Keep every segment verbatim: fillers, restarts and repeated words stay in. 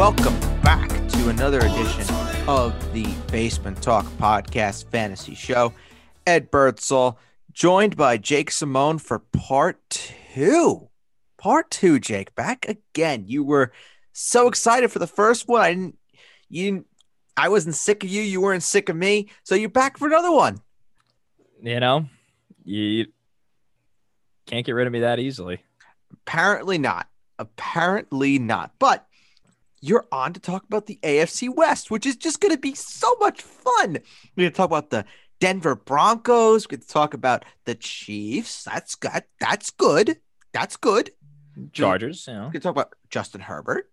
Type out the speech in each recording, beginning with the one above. Welcome back to another edition of the Basement Talk Podcast Fantasy Show. Ed Birdsall, joined by Jake Simone for part two. Part two, Jake, back again. You were so excited for the first one. I didn't, you didn't, I wasn't sick of you. You weren't sick of me. So you're back for another one. You know, you can't get rid of me that easily. Apparently not. Apparently not. But you're on to talk about the A F C West, which is just going to be so much fun. We're going to talk about the Denver Broncos. We're going to talk about the Chiefs. That's good. That's good. That's good. Chargers. You know. We're going to talk about Justin Herbert.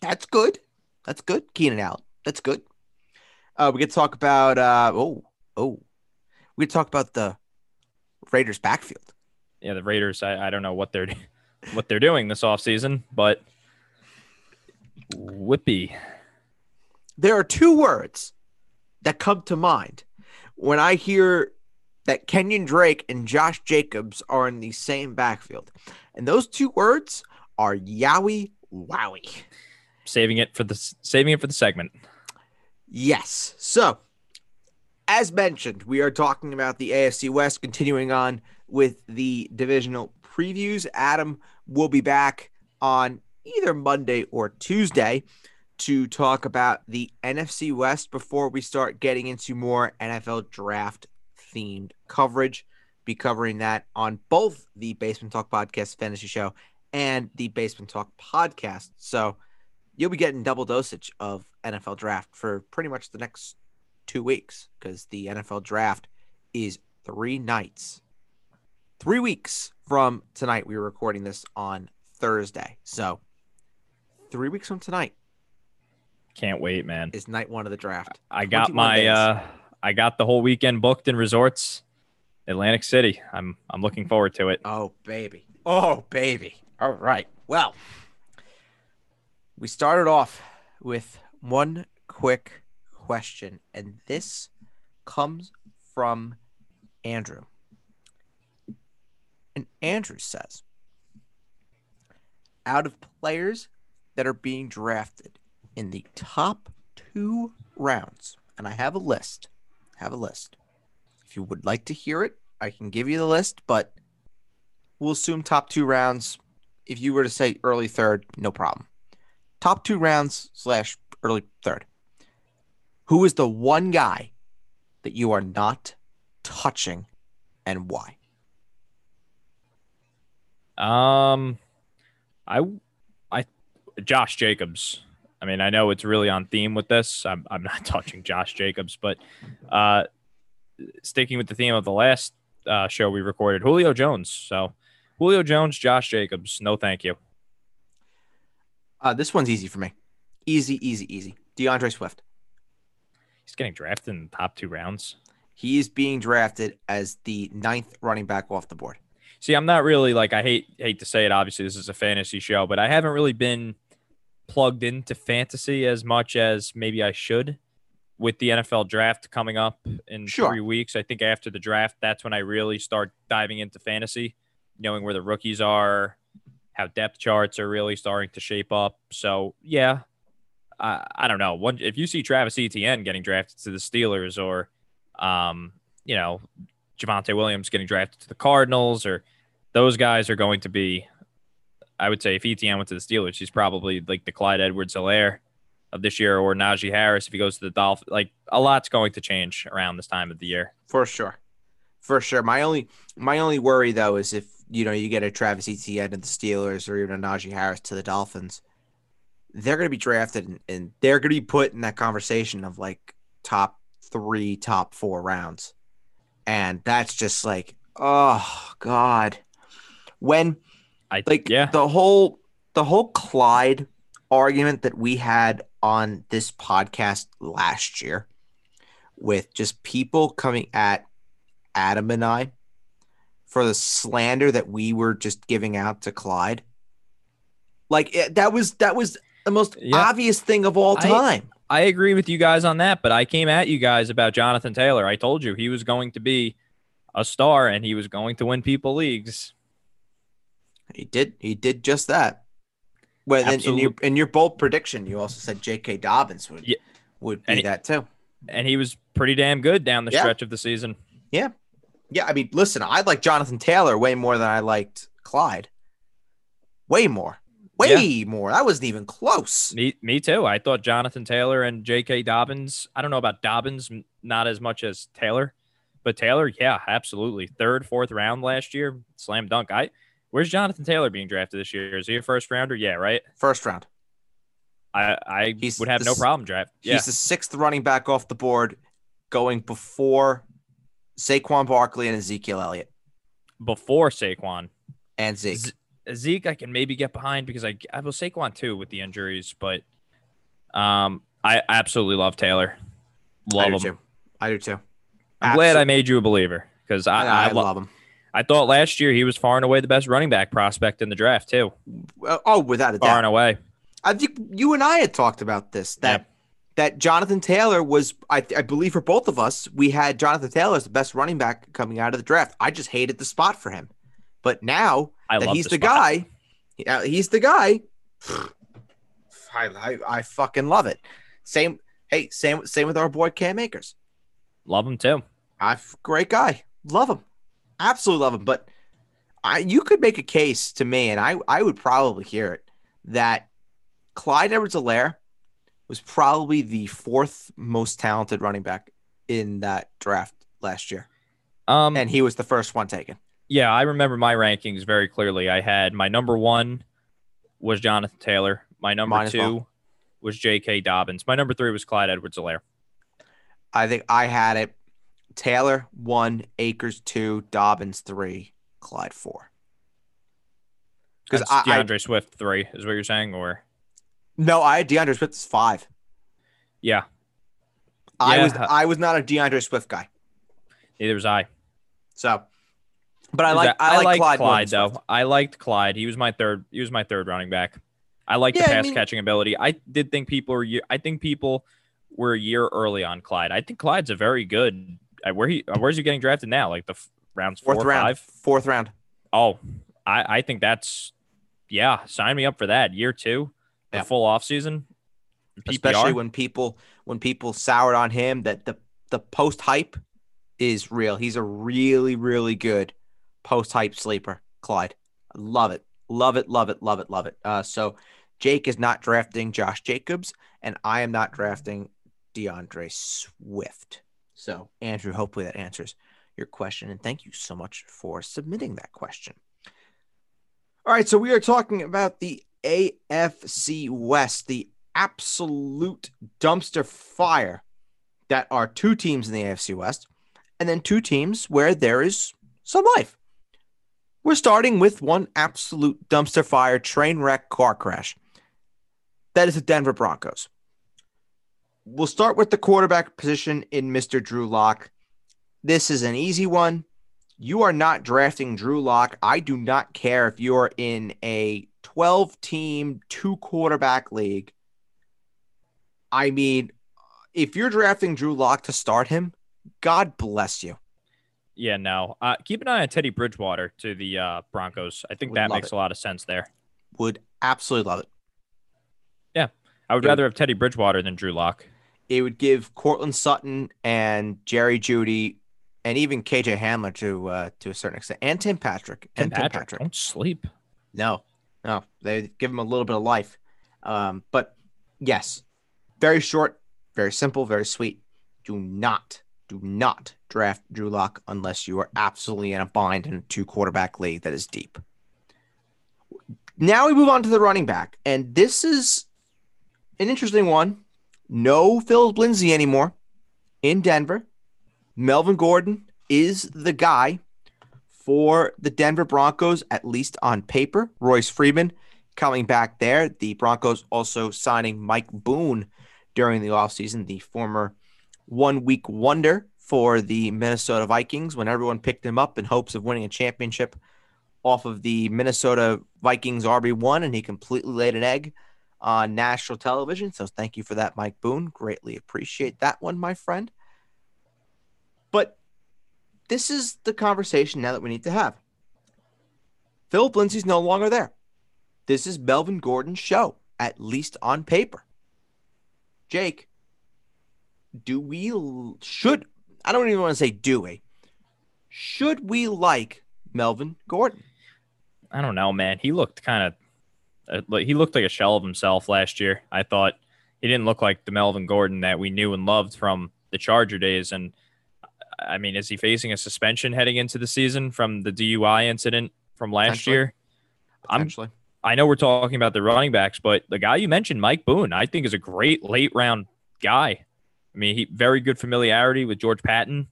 That's good. That's good. Keenan Allen. That's good. Uh, we're going to talk about, uh, oh, oh, we're going to talk about the Raiders backfield. Yeah, the Raiders. I, I don't know what they're what they're doing this offseason, but Whippy. There are two words that come to mind when I hear that Kenyon Drake and Josh Jacobs are in the same backfield. And those two words are yowie wowie. Saving it for the saving it for the segment. Yes. So, as mentioned, we are talking about the A F C West, continuing on with the divisional previews. Adam will be back on either Monday or Tuesday to talk about the N F C West before we start getting into more N F L draft themed coverage. Be covering that on both the Basement Talk Podcast Fantasy Show and the Basement Talk Podcast. So you'll be getting double dosage of N F L draft for pretty much the next two weeks because the N F L draft is three nights, three weeks from tonight. We were recording this on Thursday. So three weeks from tonight. Can't wait, man. It's night one of the draft. I got my, uh, I got the whole weekend booked in resorts, Atlantic City. I'm, I'm looking forward to it. Oh, baby. Oh, baby. All right. Well, we started off with one quick question, and this comes from Andrew. And Andrew says, out of players that are being drafted in the top two rounds, and I have a list, have a list. If you would like to hear it, I can give you the list, but we'll assume top two rounds. If you were to say early third, no problem. Top two rounds slash early third. Who is the one guy that you are not touching and why? Um... I, I, Josh Jacobs. I mean, I know it's really on theme with this. I'm, I'm not touching Josh Jacobs, but uh, sticking with the theme of the last uh, show we recorded, Julio Jones. So Julio Jones, Josh Jacobs. No, thank you. Uh, this one's easy for me. Easy, easy, easy. DeAndre Swift. He's getting drafted in the top two rounds. He is being drafted as the ninth running back off the board. See, I'm not really like, I hate hate to say it, obviously this is a fantasy show, but I haven't really been plugged into fantasy as much as maybe I should with the N F L draft coming up in sure. three weeks. I think after the draft, that's when I really start diving into fantasy, knowing where the rookies are, how depth charts are really starting to shape up. So, yeah, I, I don't know. One, if you see Travis Etienne getting drafted to the Steelers or, um, you know, Javonte Williams getting drafted to the Cardinals, or those guys are going to be, I would say if Etienne went to the Steelers, he's probably like the Clyde Edwards-Helaire of this year, or Najee Harris if he goes to the Dolphins. Like, a lot's going to change around this time of the year. For sure. For sure. My only my only worry, though, is if, you know, you get a Travis Etienne to the Steelers or even a Najee Harris to the Dolphins, they're going to be drafted and, and they're going to be put in that conversation of, like, top three, top four rounds. And that's just like, oh God, when I like yeah. the whole, the whole Clyde argument that we had on this podcast last year with just people coming at Adam and I for the slander that we were just giving out to Clyde. Like it, that was, that was the most yeah. obvious thing of all time. I, I agree with you guys on that, but I came at you guys about Jonathan Taylor. I told you he was going to be a star and he was going to win people leagues. He did. He did just that. Well, and in your in your bold prediction, you also said J K Dobbins would yeah. would be he, that too, and he was pretty damn good down the yeah. stretch of the season. Yeah, yeah. I mean, listen, I like Jonathan Taylor way more than I liked Clyde. Way more, way yeah. more. That wasn't even close. Me, me too. I thought Jonathan Taylor and J K Dobbins. I don't know about Dobbins, not as much as Taylor, but Taylor, yeah, absolutely. Third, fourth round last year, slam dunk. I. Where's Jonathan Taylor being drafted this year? Is he a first rounder? Yeah, right? First round. I, I he's would have the, no problem draft. Yeah. He's the sixth running back off the board going before Saquon Barkley and Ezekiel Elliott. Before Saquon. And Zeke. Z- Zeke I can maybe get behind because I, I will Saquon too with the injuries, but um, I absolutely love Taylor. Love I do him. Too. I do too. I'm absolutely. glad I made you a believer because I, I, I, I lo- love him. I thought last year he was far and away the best running back prospect in the draft, too. Oh, without a doubt. Far and away. I think you and I had talked about this, that yeah. that Jonathan Taylor was, I, I believe for both of us, we had Jonathan Taylor as the best running back coming out of the draft. I just hated the spot for him. But now I that he's the, the guy, he's the guy, I, I, I fucking love it. Same, hey, same, same with our boy Cam Akers. Love him, too. I, great guy. Love him. Absolutely love him, but I, you could make a case to me, and I, I would probably hear it, that Clyde Edwards-Helaire was probably the fourth most talented running back in that draft last year, um, and he was the first one taken. Yeah, I remember my rankings very clearly. I had my number one was Jonathan Taylor. My number Minus two one. was J K. Dobbins. My number three was Clyde Edwards-Helaire. I think I had it. Taylor one, Akers two, Dobbins three, Clyde four. Because DeAndre I, Swift three is what you're saying, or no? I had DeAndre Swift is five. Yeah, I yeah. was I was not a DeAndre Swift guy. Neither was I. So, but I like I, I like Clyde, Clyde though. Swift. I liked Clyde. He was my third. He was my third running back. I liked yeah, the pass I mean, catching ability. I did think people were. I think people were a year early on Clyde. I think Clyde's a very good. Where he where's he getting drafted now? Like the f- rounds four, fourth round, five? fourth round. Oh, I, I think that's yeah. Sign me up for that year two, the yeah. full off season. P P R. Especially when people when people soured on him, that the the post hype is real. He's a really really good post hype sleeper, Clyde. Love it, love it, love it, love it, love it. Uh, so Jake is not drafting Josh Jacobs, and I am not drafting DeAndre Swift. So, Andrew, hopefully that answers your question, and thank you so much for submitting that question. All right, so we are talking about the A F C West, the absolute dumpster fire that are two teams in the A F C West, and then two teams where there is some life. We're starting with one absolute dumpster fire, train wreck, car crash. That is the Denver Broncos. We'll start with the quarterback position in Mister Drew Lock. This is an easy one. You are not drafting Drew Lock. I do not care if you're in a twelve-team, two-quarterback league. I mean, if you're drafting Drew Lock to start him, God bless you. Yeah, no. Uh, keep an eye on Teddy Bridgewater to the uh, Broncos. I think Would that makes it. a lot of sense there. Would absolutely love it. Yeah. I would rather have Teddy Bridgewater than Drew Lock. It would give Cortland Sutton and Jerry Jeudy and even K J Hamler to uh, to a certain extent, and Tim Patrick. Tim and Patrick. Tim Patrick don't sleep. No, no, they give him a little bit of life. Um, but yes, very short, very simple, very sweet. Do not, do not draft Drew Lock unless you are absolutely in a bind in a two quarterback league that is deep. Now we move on to the running back, and this is an interesting one. No Phil Lindsay anymore in Denver. Melvin Gordon is the guy for the Denver Broncos, at least on paper. Royce Freeman coming back there. The Broncos also signing Mike Boone during the offseason, the former one-week wonder for the Minnesota Vikings when everyone picked him up in hopes of winning a championship off of the Minnesota Vikings R B one, and he completely laid an egg on national television. So thank you for that, Mike Boone. Greatly appreciate that one, my friend. But this is the conversation now that we need to have. Philip Lindsay's no longer there. This is Melvin Gordon's show, at least on paper. Jake, do we should I don't even want to say do we should we like Melvin Gordon? I don't know, man. He looked kind of like he looked like a shell of himself last year. I thought he didn't look like the Melvin Gordon that we knew and loved from the Charger days. And I mean, is he facing a suspension heading into the season from the D U I incident from last year? I'm, I know we're talking about the running backs, but the guy you mentioned, Mike Boone, I think is a great late round guy. I mean, he very good familiarity with George Patton,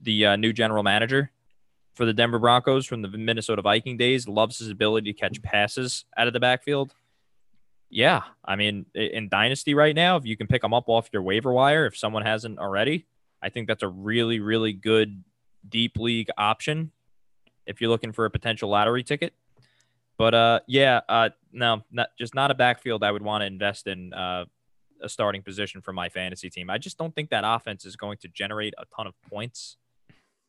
the uh, new general manager for the Denver Broncos from the Minnesota Viking days. Loves his ability to catch passes out of the backfield. Yeah, I mean, in Dynasty right now, if you can pick them up off your waiver wire, if someone hasn't already, I think that's a really, really good deep league option if you're looking for a potential lottery ticket. But, uh, yeah, uh, no, not, just not a backfield I would want to invest in uh, a starting position for my fantasy team. I just don't think that offense is going to generate a ton of points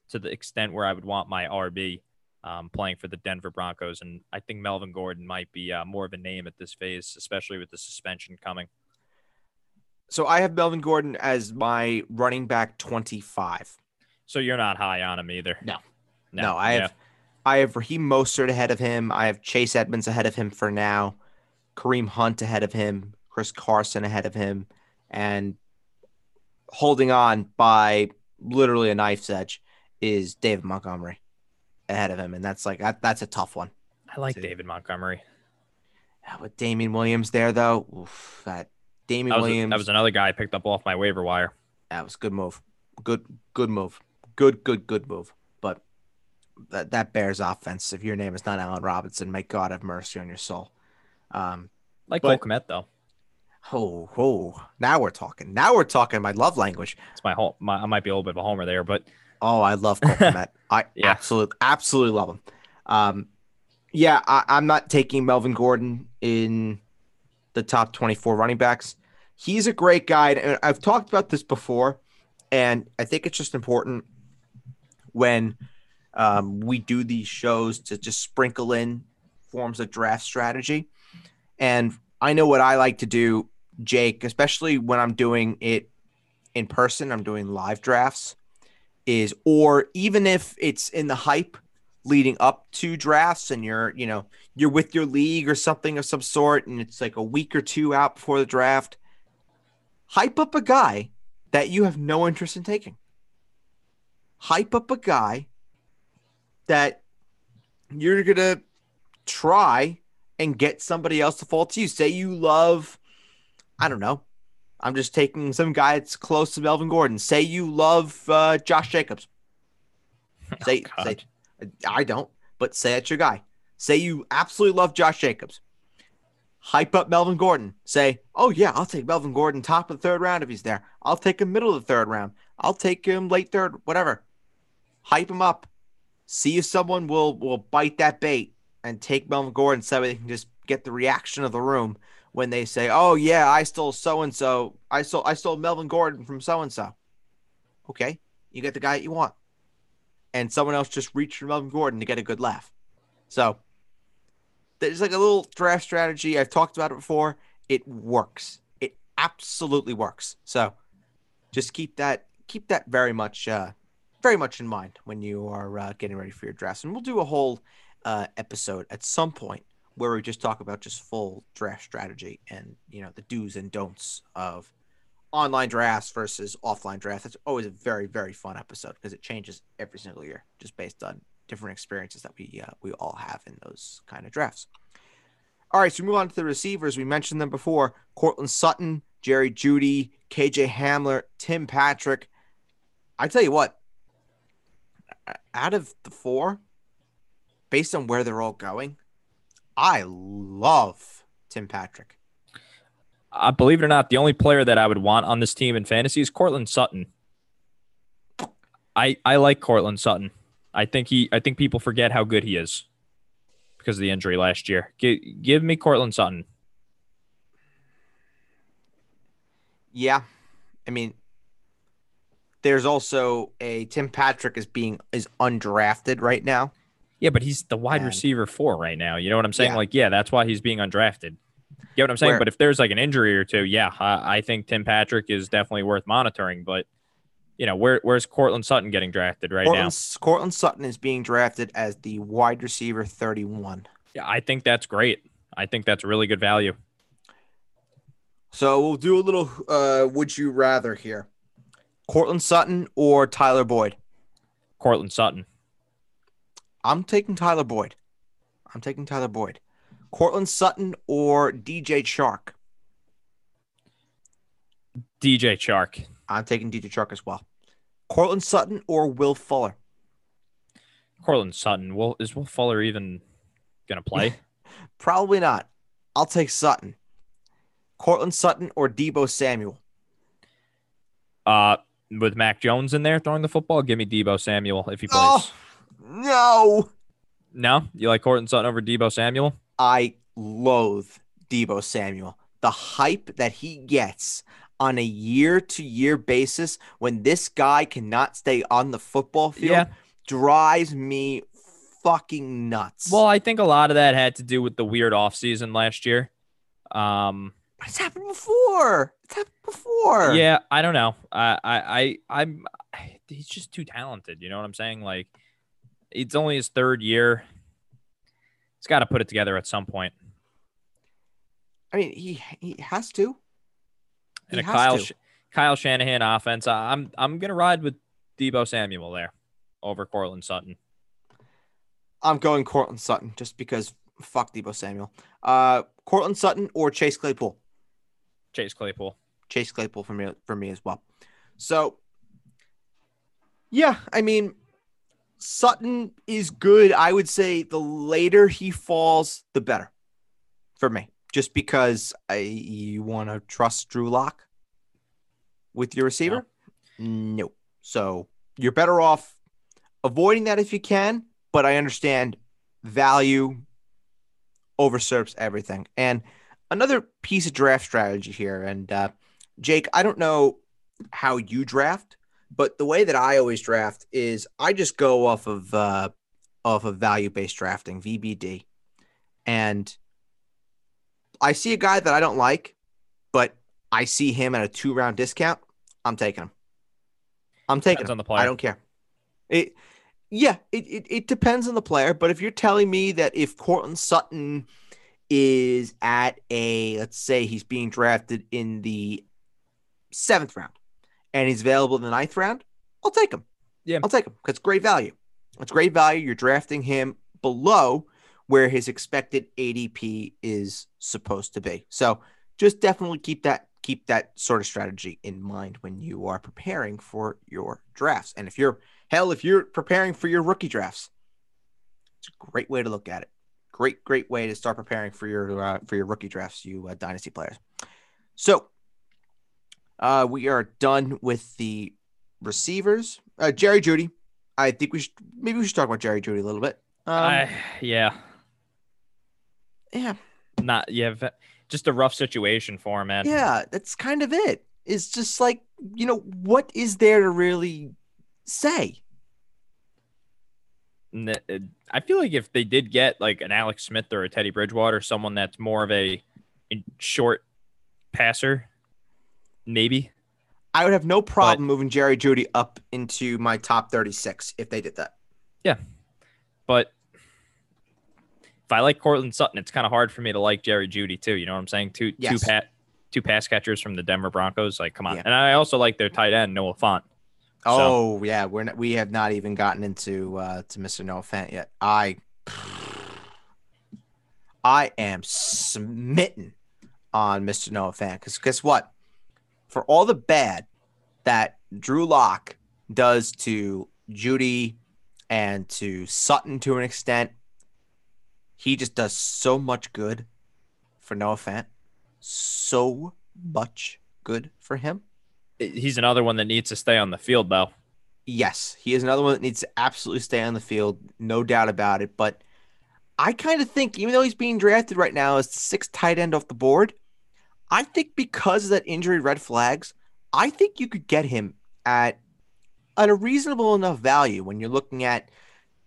to the extent where I would want my R B um, playing for the Denver Broncos. And I think Melvin Gordon might be uh, more of a name at this phase, especially with the suspension coming. So I have Melvin Gordon as my running back twenty-five. So you're not high on him either. No, no, no I yeah. have. I have Raheem Mostert ahead of him. I have Chase Edmonds ahead of him for now. Kareem Hunt ahead of him. Chris Carson ahead of him. And holding on by literally a knife's edge is David Montgomery ahead of him. And that's like that, that's a tough one. I like so, David Montgomery. With Damien Williams there, though. Oof, that Damien that Williams. A, that was another guy I picked up off my waiver wire. That was a good move. Good, good move. Good, good, good move. But That, that Bears offense, if your name is not Allen Robinson, may God have mercy on your soul. Um, like Cole Kmet, though. Oh, oh, now we're talking. Now we're talking my love language. It's my whole, my, I might be a little bit of a homer there, but. Oh, I love Cole Kmet. I yeah. absolutely, absolutely love him. Um, yeah, I, I'm not taking Melvin Gordon in the top twenty-four running backs. He's a great guy. And I've talked about this before, and I think it's just important when – Um, we do these shows to just sprinkle in forms of draft strategy. And I know what I like to do, Jake, especially when I'm doing it in person, I'm doing live drafts, is or even if it's in the hype leading up to drafts and you're, you know, you're with your league or something of some sort, and it's like a week or two out before the draft, hype up a guy that you have no interest in taking. Hype up a guy that you're going to try and get somebody else to fall to you. Say you love, I don't know, I'm just taking some guy that's close to Melvin Gordon. Say you love uh, Josh Jacobs. Say, oh, say, I don't, but say it's your guy. Say you absolutely love Josh Jacobs. Hype up Melvin Gordon. Say, oh, yeah, I'll take Melvin Gordon top of the third round if he's there. I'll take him middle of the third round. I'll take him late third, whatever. Hype him up. See if someone will, will bite that bait and take Melvin Gordon so they can just get the reaction of the room when they say, oh, yeah, I stole so-and-so. I stole, I stole Melvin Gordon from so-and-so. Okay, you get the guy that you want. And someone else just reached for Melvin Gordon to get a good laugh. So there's like a little draft strategy. I've talked about it before. It works. It absolutely works. So just keep that keep that very much uh, – very much in mind when you are uh, getting ready for your drafts. And we'll do a whole uh, episode at some point where we just talk about just full draft strategy and, you know, the do's and don'ts of online drafts versus offline drafts. That's always a very, very fun episode because it changes every single year just based on different experiences that we uh, we all have in those kind of drafts. All right, so we move on to the receivers. We mentioned them before. Cortland Sutton, Jerry Jeudy, K J Hamler, Tim Patrick. I tell you what, out of the four, based on where they're all going, I love Tim Patrick. I believe it or not, the only player that I would want on this team in fantasy is Cortland Sutton. I I like Cortland Sutton. I think he. I think people forget how good he is because of the injury last year. G- give me Cortland Sutton. Yeah, I mean. There's also a Tim Patrick is being is undrafted right now. Yeah, but he's the wide Man. receiver four right now. You know what I'm saying? Yeah. Like, yeah, that's why he's being undrafted. You know what I'm saying? Where, but if there's like an injury or two, yeah, I, I think Tim Patrick is definitely worth monitoring. But, you know, where where's Cortland Sutton getting drafted right Cortland, now? Cortland Sutton is being drafted as the wide receiver thirty-one. Yeah, I think that's great. I think that's really good value. So we'll do a little uh, would you rather here. Cortland Sutton or Tyler Boyd? Cortland Sutton. I'm taking Tyler Boyd. I'm taking Tyler Boyd. Cortland Sutton or D J Chark? D J Chark. I'm taking D J Chark as well. Cortland Sutton or Will Fuller? Cortland Sutton. Will is Will Fuller even going to play? Probably not. I'll take Sutton. Cortland Sutton or Deebo Samuel? Uh, with Mac Jones in there throwing the football, give me Deebo Samuel if he plays. Oh. No. No? You like Cortland Sutton over Deebo Samuel? I loathe Deebo Samuel. The hype that he gets on a year-to-year basis when this guy cannot stay on the football field yeah. drives me fucking nuts. Well, I think a lot of that had to do with the weird offseason last year. Um, but it's happened before. It's happened before. Yeah, I don't know. I, I, I, I'm. He's just too talented. You know what I'm saying? Like, it's only his third year. He's got to put it together at some point. I mean, he he has to. He and a has Kyle to. Kyle Shanahan offense. I'm I'm gonna ride with Deebo Samuel there over Cortland Sutton. I'm going Cortland Sutton just because fuck Deebo Samuel. Uh, Cortland Sutton or Chase Claypool. Chase Claypool. Chase Claypool for me for me as well. So, yeah, I mean. Sutton is good. I would say the later he falls, the better for me. Just because I, you want to trust Drew Lock with your receiver? No. no. So you're better off avoiding that if you can, but I understand value overserves everything. And another piece of draft strategy here, and uh, Jake, I don't know how you draft, but the way that I always draft is I just go off of uh, off of value-based drafting, V B D. And I see a guy that I don't like, but I see him at a two-round discount, I'm taking him. I'm taking depends him. On the player. I don't care. It, yeah, it, it, it depends on the player, but if you're telling me that if Cortland Sutton is at a, let's say he's being drafted in the seventh round, and he's available in the ninth round, I'll take him. Yeah, I'll take him. That's great value. That's great value. You're drafting him below where his expected A D P is supposed to be. So just definitely keep that keep that sort of strategy in mind when you are preparing for your drafts. And if you're hell, if you're preparing for your rookie drafts, it's a great way to look at it. Great, great way to start preparing for your uh, for your rookie drafts, you uh, dynasty players. So. Uh, we are done with the receivers. Uh, Jerry Jeudy. I think we should maybe we should talk about Jerry Jeudy a little bit. Um, uh, yeah, yeah. Not yeah, just a rough situation for him, man. Yeah, that's kind of it. It's just like, you know, what is there to really say? I feel like if they did get like an Alex Smith or a Teddy Bridgewater, someone that's more of a short passer. Maybe. I would have no problem but, moving Jerry Jeudy up into my top thirty-six if they did that. Yeah. But if I like Cortland Sutton, it's kind of hard for me to like Jerry Jeudy too. You know what I'm saying? Two yes. two, pat, two pass catchers from the Denver Broncos. Like, come on. Yeah. And I also like their tight end, Noah Fant. Oh, so. yeah. We're not, we have not even gotten into uh, to Mister Noah Fant yet. I, I am smitten on Mister Noah Fant because guess what? For all the bad that Drew Lock does to Jeudy and to Sutton to an extent, he just does so much good for Noah Fant. So much good for him. He's another one that needs to stay on the field, though. Yes, he is another one that needs to absolutely stay on the field. No doubt about it. But I kind of think, even though he's being drafted right now as the sixth tight end off the board, I think because of that injury red flags, I think you could get him at, at a reasonable enough value when you're looking at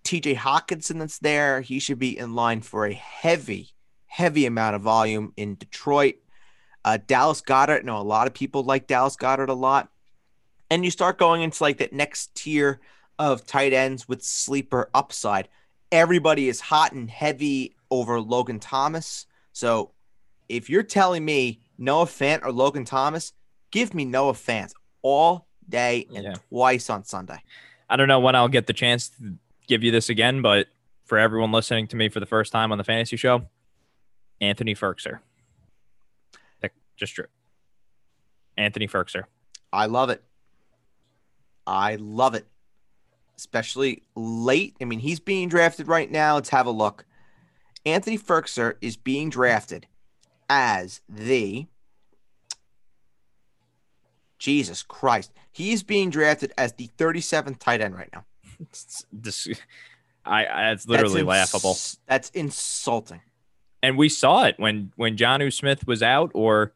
T J Hockenson that's there. He should be in line for a heavy, heavy amount of volume in Detroit. Uh, Dallas Goedert, you know, a lot of people like Dallas Goedert a lot. And you start going into like that next tier of tight ends with sleeper upside. Everybody is hot and heavy over Logan Thomas. So if you're telling me Noah Fant or Logan Thomas, give me Noah Fant all day and yeah. twice on Sunday. I don't know when I'll get the chance to give you this again, but for everyone listening to me for the first time on the fantasy show, Anthony Firkser. Just true. Anthony Firkser. I love it. I love it. Especially late. I mean, he's being drafted right now. Let's have a look. Anthony Firkser is being drafted as the... Jesus Christ. He's being drafted as the thirty-seventh tight end right now. This, I, I, it's literally that's ins- laughable. That's insulting. And we saw it when, when Jonnu Smith was out or,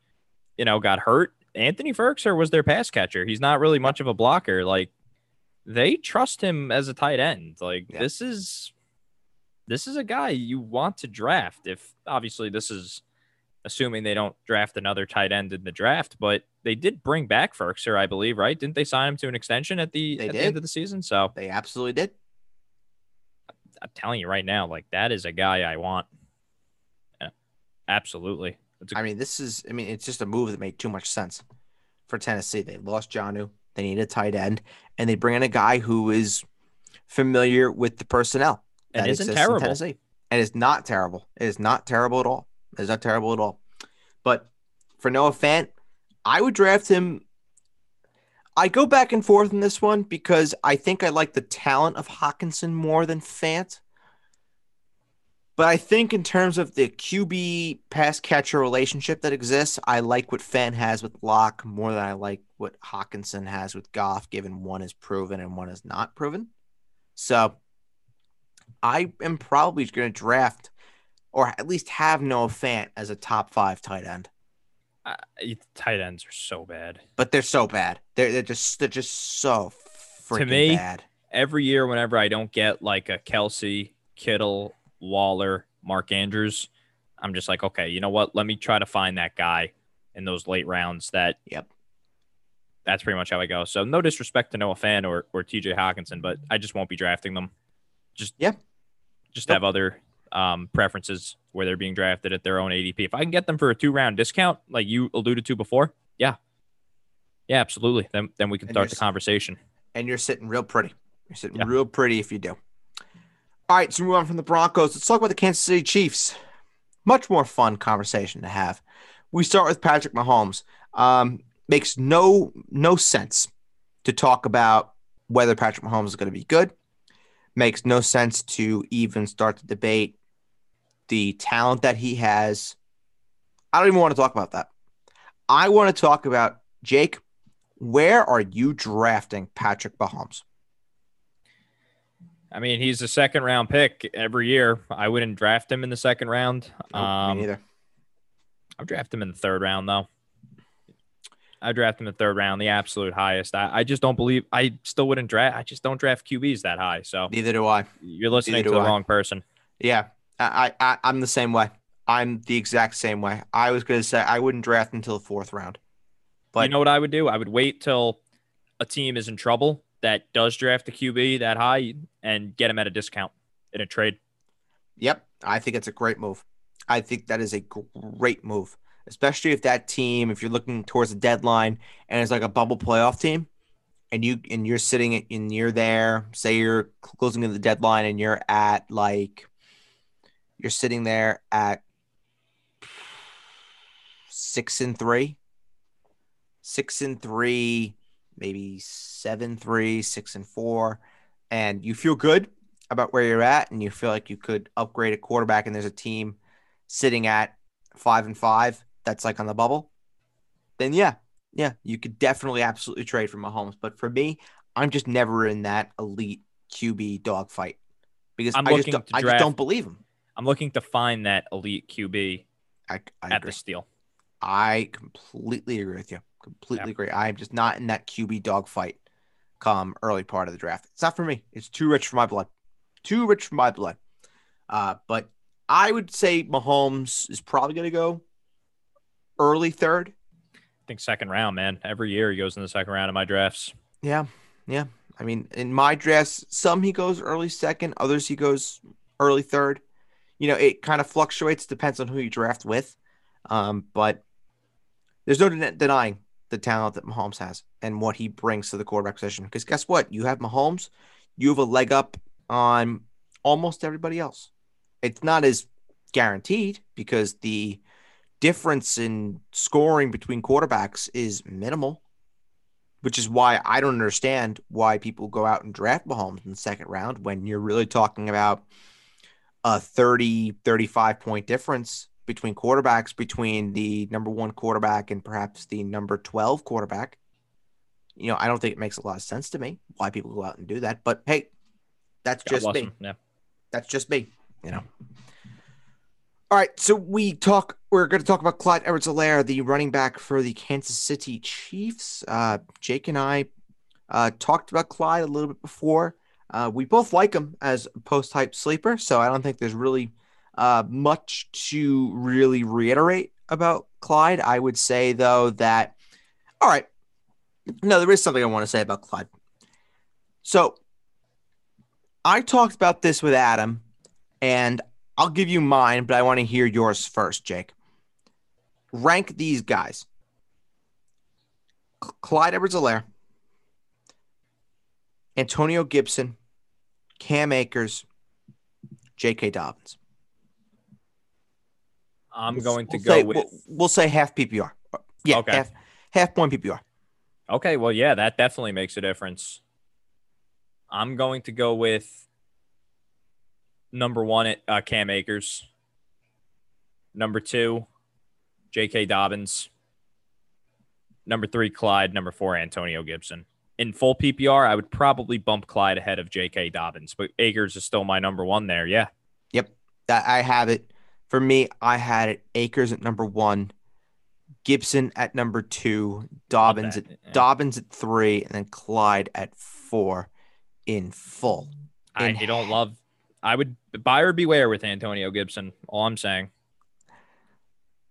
you know, got hurt. Anthony Firkser was their pass catcher. He's not really much of a blocker. Like, they trust him as a tight end. Like, yeah. this is this is a guy you want to draft. If obviously this is assuming they don't draft another tight end in the draft, but they did bring back Firkser, I believe, right? Didn't they sign him to an extension at the, at the end of the season? So they absolutely did. I'm telling you right now, like, that is a guy I want. Yeah, absolutely. A- I mean, this is, I mean, it's just a move that made too much sense for Tennessee. They lost Jonnu. They need a tight end, and they bring in a guy who is familiar with the personnel. And that isn't terrible. In Tennessee. And it's not terrible. It is not terrible at all. It is not terrible at all. But for Noah Fant, I would draft him. I go back and forth in this one because I think I like the talent of Hockenson more than Fant. But I think in terms of the Q B pass catcher relationship that exists, I like what Fant has with Lock more than I like what Hockenson has with Goff, given one is proven and one is not proven. So I am probably going to draft or at least have Noah Fant as a top five tight end. Uh, tight ends are so bad. But they're so bad. They're, they're, just, they're just so freaking bad. To me, bad. Every year whenever I don't get like a Kelce, Kittle, Waller, Mark Andrews, I'm just like, okay, you know what? Let me try to find that guy in those late rounds. That yep, that's pretty much how I go. So no disrespect to Noah Fant or or T J Hockenson, but I just won't be drafting them. Just yep, just yep. have other um, preferences where they're being drafted at their own A D P. If I can get them for a two round discount, like you alluded to before, yeah, yeah, absolutely. Then then we can and start the sitting, conversation. And you're sitting real pretty. You're sitting yeah. real pretty if you do. All right, so move on from the Broncos. Let's talk about the Kansas City Chiefs. Much more fun conversation to have. We start with Patrick Mahomes. Um, makes no no sense to talk about whether Patrick Mahomes is going to be good. Makes no sense to even start to debate the talent that he has. I don't even want to talk about that. I want to talk about, Jake, where are you drafting Patrick Mahomes? I mean, he's a second-round pick every year. I wouldn't draft him in the second round. Nope, um, me neither. I'll draft him in the third round, though. I draft him in the third round, the absolute highest. I, I just don't believe – I still wouldn't draft – I just don't draft Q Bs that high. So neither do I. You're listening to the I. wrong person. Yeah, I, I, I'm the same way. I'm the exact same way. I was going to say I wouldn't draft until the fourth round. But you know what I would do? I would wait till a team is in trouble that does draft a Q B that high and get him at a discount in a trade. Yep. I think it's a great move. I think that is a great move, especially if that team, if you're looking towards the deadline and it's like a bubble playoff team and you, and you're sitting and you're there, say you're closing in the deadline and you're at like, you're sitting there at six and three, six and three, maybe seven, three, six, and four, and you feel good about where you're at and you feel like you could upgrade at quarterback and there's a team sitting at five and five that's like on the bubble, then yeah, yeah, you could definitely absolutely trade for Mahomes. But for me, I'm just never in that elite Q B dogfight because I just, don't, I just don't believe him. I'm looking to find that elite Q B I, I at the steal. I completely agree with you. Completely yep. agree. I am just not in that Q B dogfight come early part of the draft. It's not for me. It's too rich for my blood. Too rich for my blood. Uh, but I would say Mahomes is probably going to go early third. I think second round, man. Every year he goes in the second round of my drafts. Yeah, yeah. I mean, in my drafts, some he goes early second, others he goes early third. You know, it kind of fluctuates, depends on who you draft with. Um, but there's no den- denying the talent that Mahomes has and what he brings to the quarterback position. Because guess what? You have Mahomes, you have a leg up on almost everybody else. It's not as guaranteed because the difference in scoring between quarterbacks is minimal, which is why I don't understand why people go out and draft Mahomes in the second round when you're really talking about a thirty, thirty-five point difference between quarterbacks, between the number one quarterback and perhaps the number twelve quarterback. You know, I don't think it makes a lot of sense to me why people go out and do that, but hey, that's God just me. Yeah. That's just me, you know? All right. So we talk, we're going to talk about Clyde Edwards-Helaire, the running back for the Kansas City Chiefs. Uh, Jake and I uh, talked about Clyde a little bit before. Uh, we both like him as a post-hype sleeper, so I don't think there's really uh, much to really reiterate about Clyde. I would say, though, that – all right. No, there is something I want to say about Clyde. So I talked about this with Adam, and I'll give you mine, but I want to hear yours first, Jake. Rank these guys. Clyde Edwards-Helaire, Antonio Gibson, Cam Akers, J K Dobbins. I'm going to we'll go say, with we'll, we'll say half P P R. Yeah, okay. half, half point P P R. Okay, well, yeah, that definitely makes a difference. I'm going to go with number one, at uh, Cam Akers. Number two, J K Dobbins. Number three, Clyde. Number four, Antonio Gibson. In full P P R, I would probably bump Clyde ahead of J K Dobbins, but Akers is still my number one there. Yeah. Yep. I have it. For me, I had it Akers at number one, Gibson at number two, Dobbins at yeah. Dobbins at three, and then Clyde at four in full. In I don't love I would buyer beware with Antonio Gibson, all I'm saying.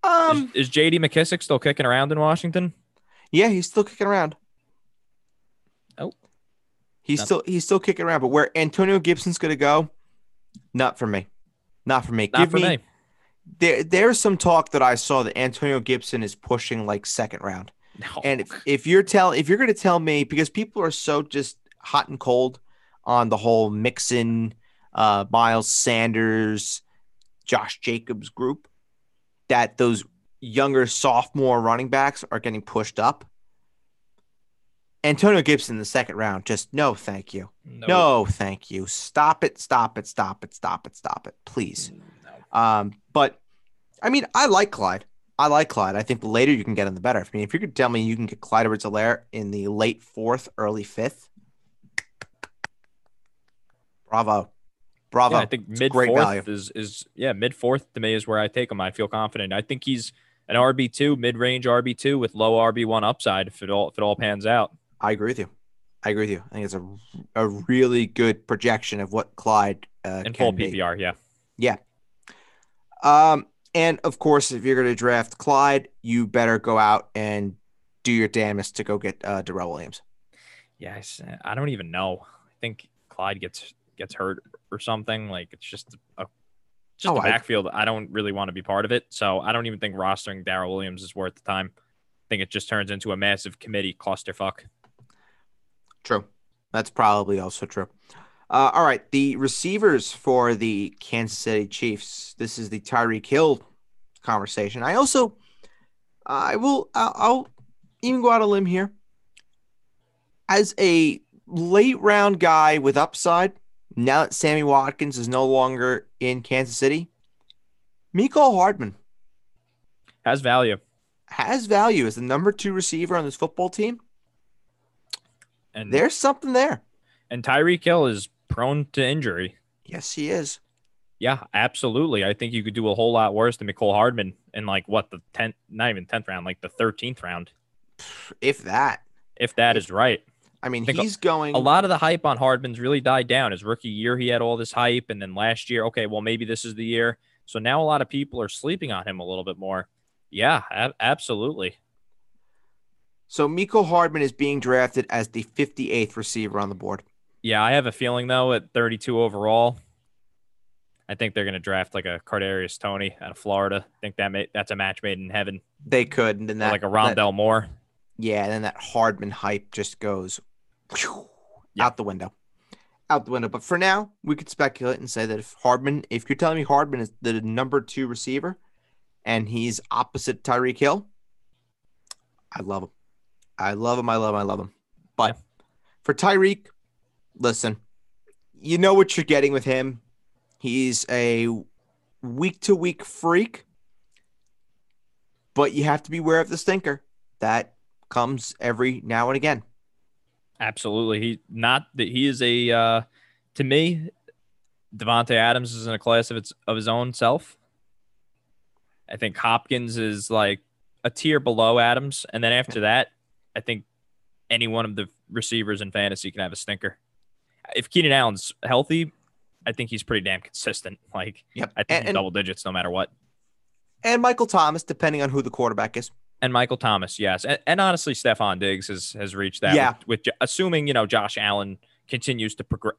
Um is, is J D McKissick still kicking around in Washington? Yeah, he's still kicking around. He's nothing. still he's still kicking around, but where Antonio Gibson's going to go, not for me. Not for me. Not Give for me. me. There, there's some talk that I saw that Antonio Gibson is pushing like second round. No. And if, if you're tell if you're going to tell me, because people are so just hot and cold on the whole Mixon, uh, Miles Sanders, Josh Jacobs group, that those younger sophomore running backs are getting pushed up. Antonio Gibson in the second round, just no, thank you. Nope. No, thank you. Stop it, stop it, stop it, stop it, stop it, please. No. Um, but, I mean, I like Clyde. I like Clyde. I think the later you can get him, the better. I mean, if you could tell me you can get Clyde Edwards-Helaire in the late fourth, early fifth, bravo. Bravo. Yeah, I think mid-fourth is, is, yeah, mid-fourth to me is where I take him. I feel confident. I think he's an R B two, mid-range R B two with low R B one upside if it all if it all pans out. I agree with you. I agree with you. I think it's a, a really good projection of what Clyde uh, and can full P P R. Be. Yeah, yeah. Um, and of course, if you're going to draft Clyde, you better go out and do your damnest to go get uh, Darrell Williams. Yes, I don't even know. I think Clyde gets gets hurt or something. Like it's just a just oh, a backfield. I, I don't really want to be part of it, so I don't even think rostering Darrell Williams is worth the time. I think it just turns into a massive committee clusterfuck. True. That's probably also true. Uh, all right. The receivers for the Kansas City Chiefs. This is the Tyreek Hill conversation. I also, I will, I'll, I'll even go out on a limb here. As a late round guy with upside, now that Sammy Watkins is no longer in Kansas City, Mecole Hardman has value. Has value as the number two receiver on this football team. And there's something there. And Tyreek Hill is prone to injury. Yes, he is. Yeah, absolutely. I think you could do a whole lot worse than Mecole Hardman in like what the tenth, not even tenth round, like the thirteenth round. If that. If that if, is right. I mean, I he's going. A lot of the hype on Hardman's really died down. His rookie year, he had all this hype. And then last year, okay, well, maybe this is the year. So now a lot of people are sleeping on him a little bit more. Yeah, a- absolutely. So Mecole Hardman is being drafted as the fifty-eighth receiver on the board. Yeah, I have a feeling, though, at thirty-two overall, I think they're going to draft like a Kadarius Toney out of Florida. I think that may, that's a match made in heaven. They could. And then that, like a Rondell that, Moore. Yeah, and then that Hardman hype just goes whew, yep. out the window. Out the window. But for now, we could speculate and say that if Hardman, if you're telling me Hardman is the number two receiver and he's opposite Tyreek Hill, I love him. I love him, I love him, I love him. But yeah. for Tyreek, listen, you know what you're getting with him. He's a week-to-week freak, but you have to be aware of the stinker. That comes every now and again. Absolutely. He not that he is a uh, to me, Devontae Adams is in a class of its of his own self. I think Hopkins is like a tier below Adams, and then after that, I think any one of the receivers in fantasy can have a stinker. If Keenan Allen's healthy, I think he's pretty damn consistent. Like, yep. I think and, he's double digits no matter what. And Michael Thomas, depending on who the quarterback is. And Michael Thomas, yes. And, and honestly, Stephon Diggs has, has reached that. Yeah. With, with assuming, you know, Josh Allen continues to progress.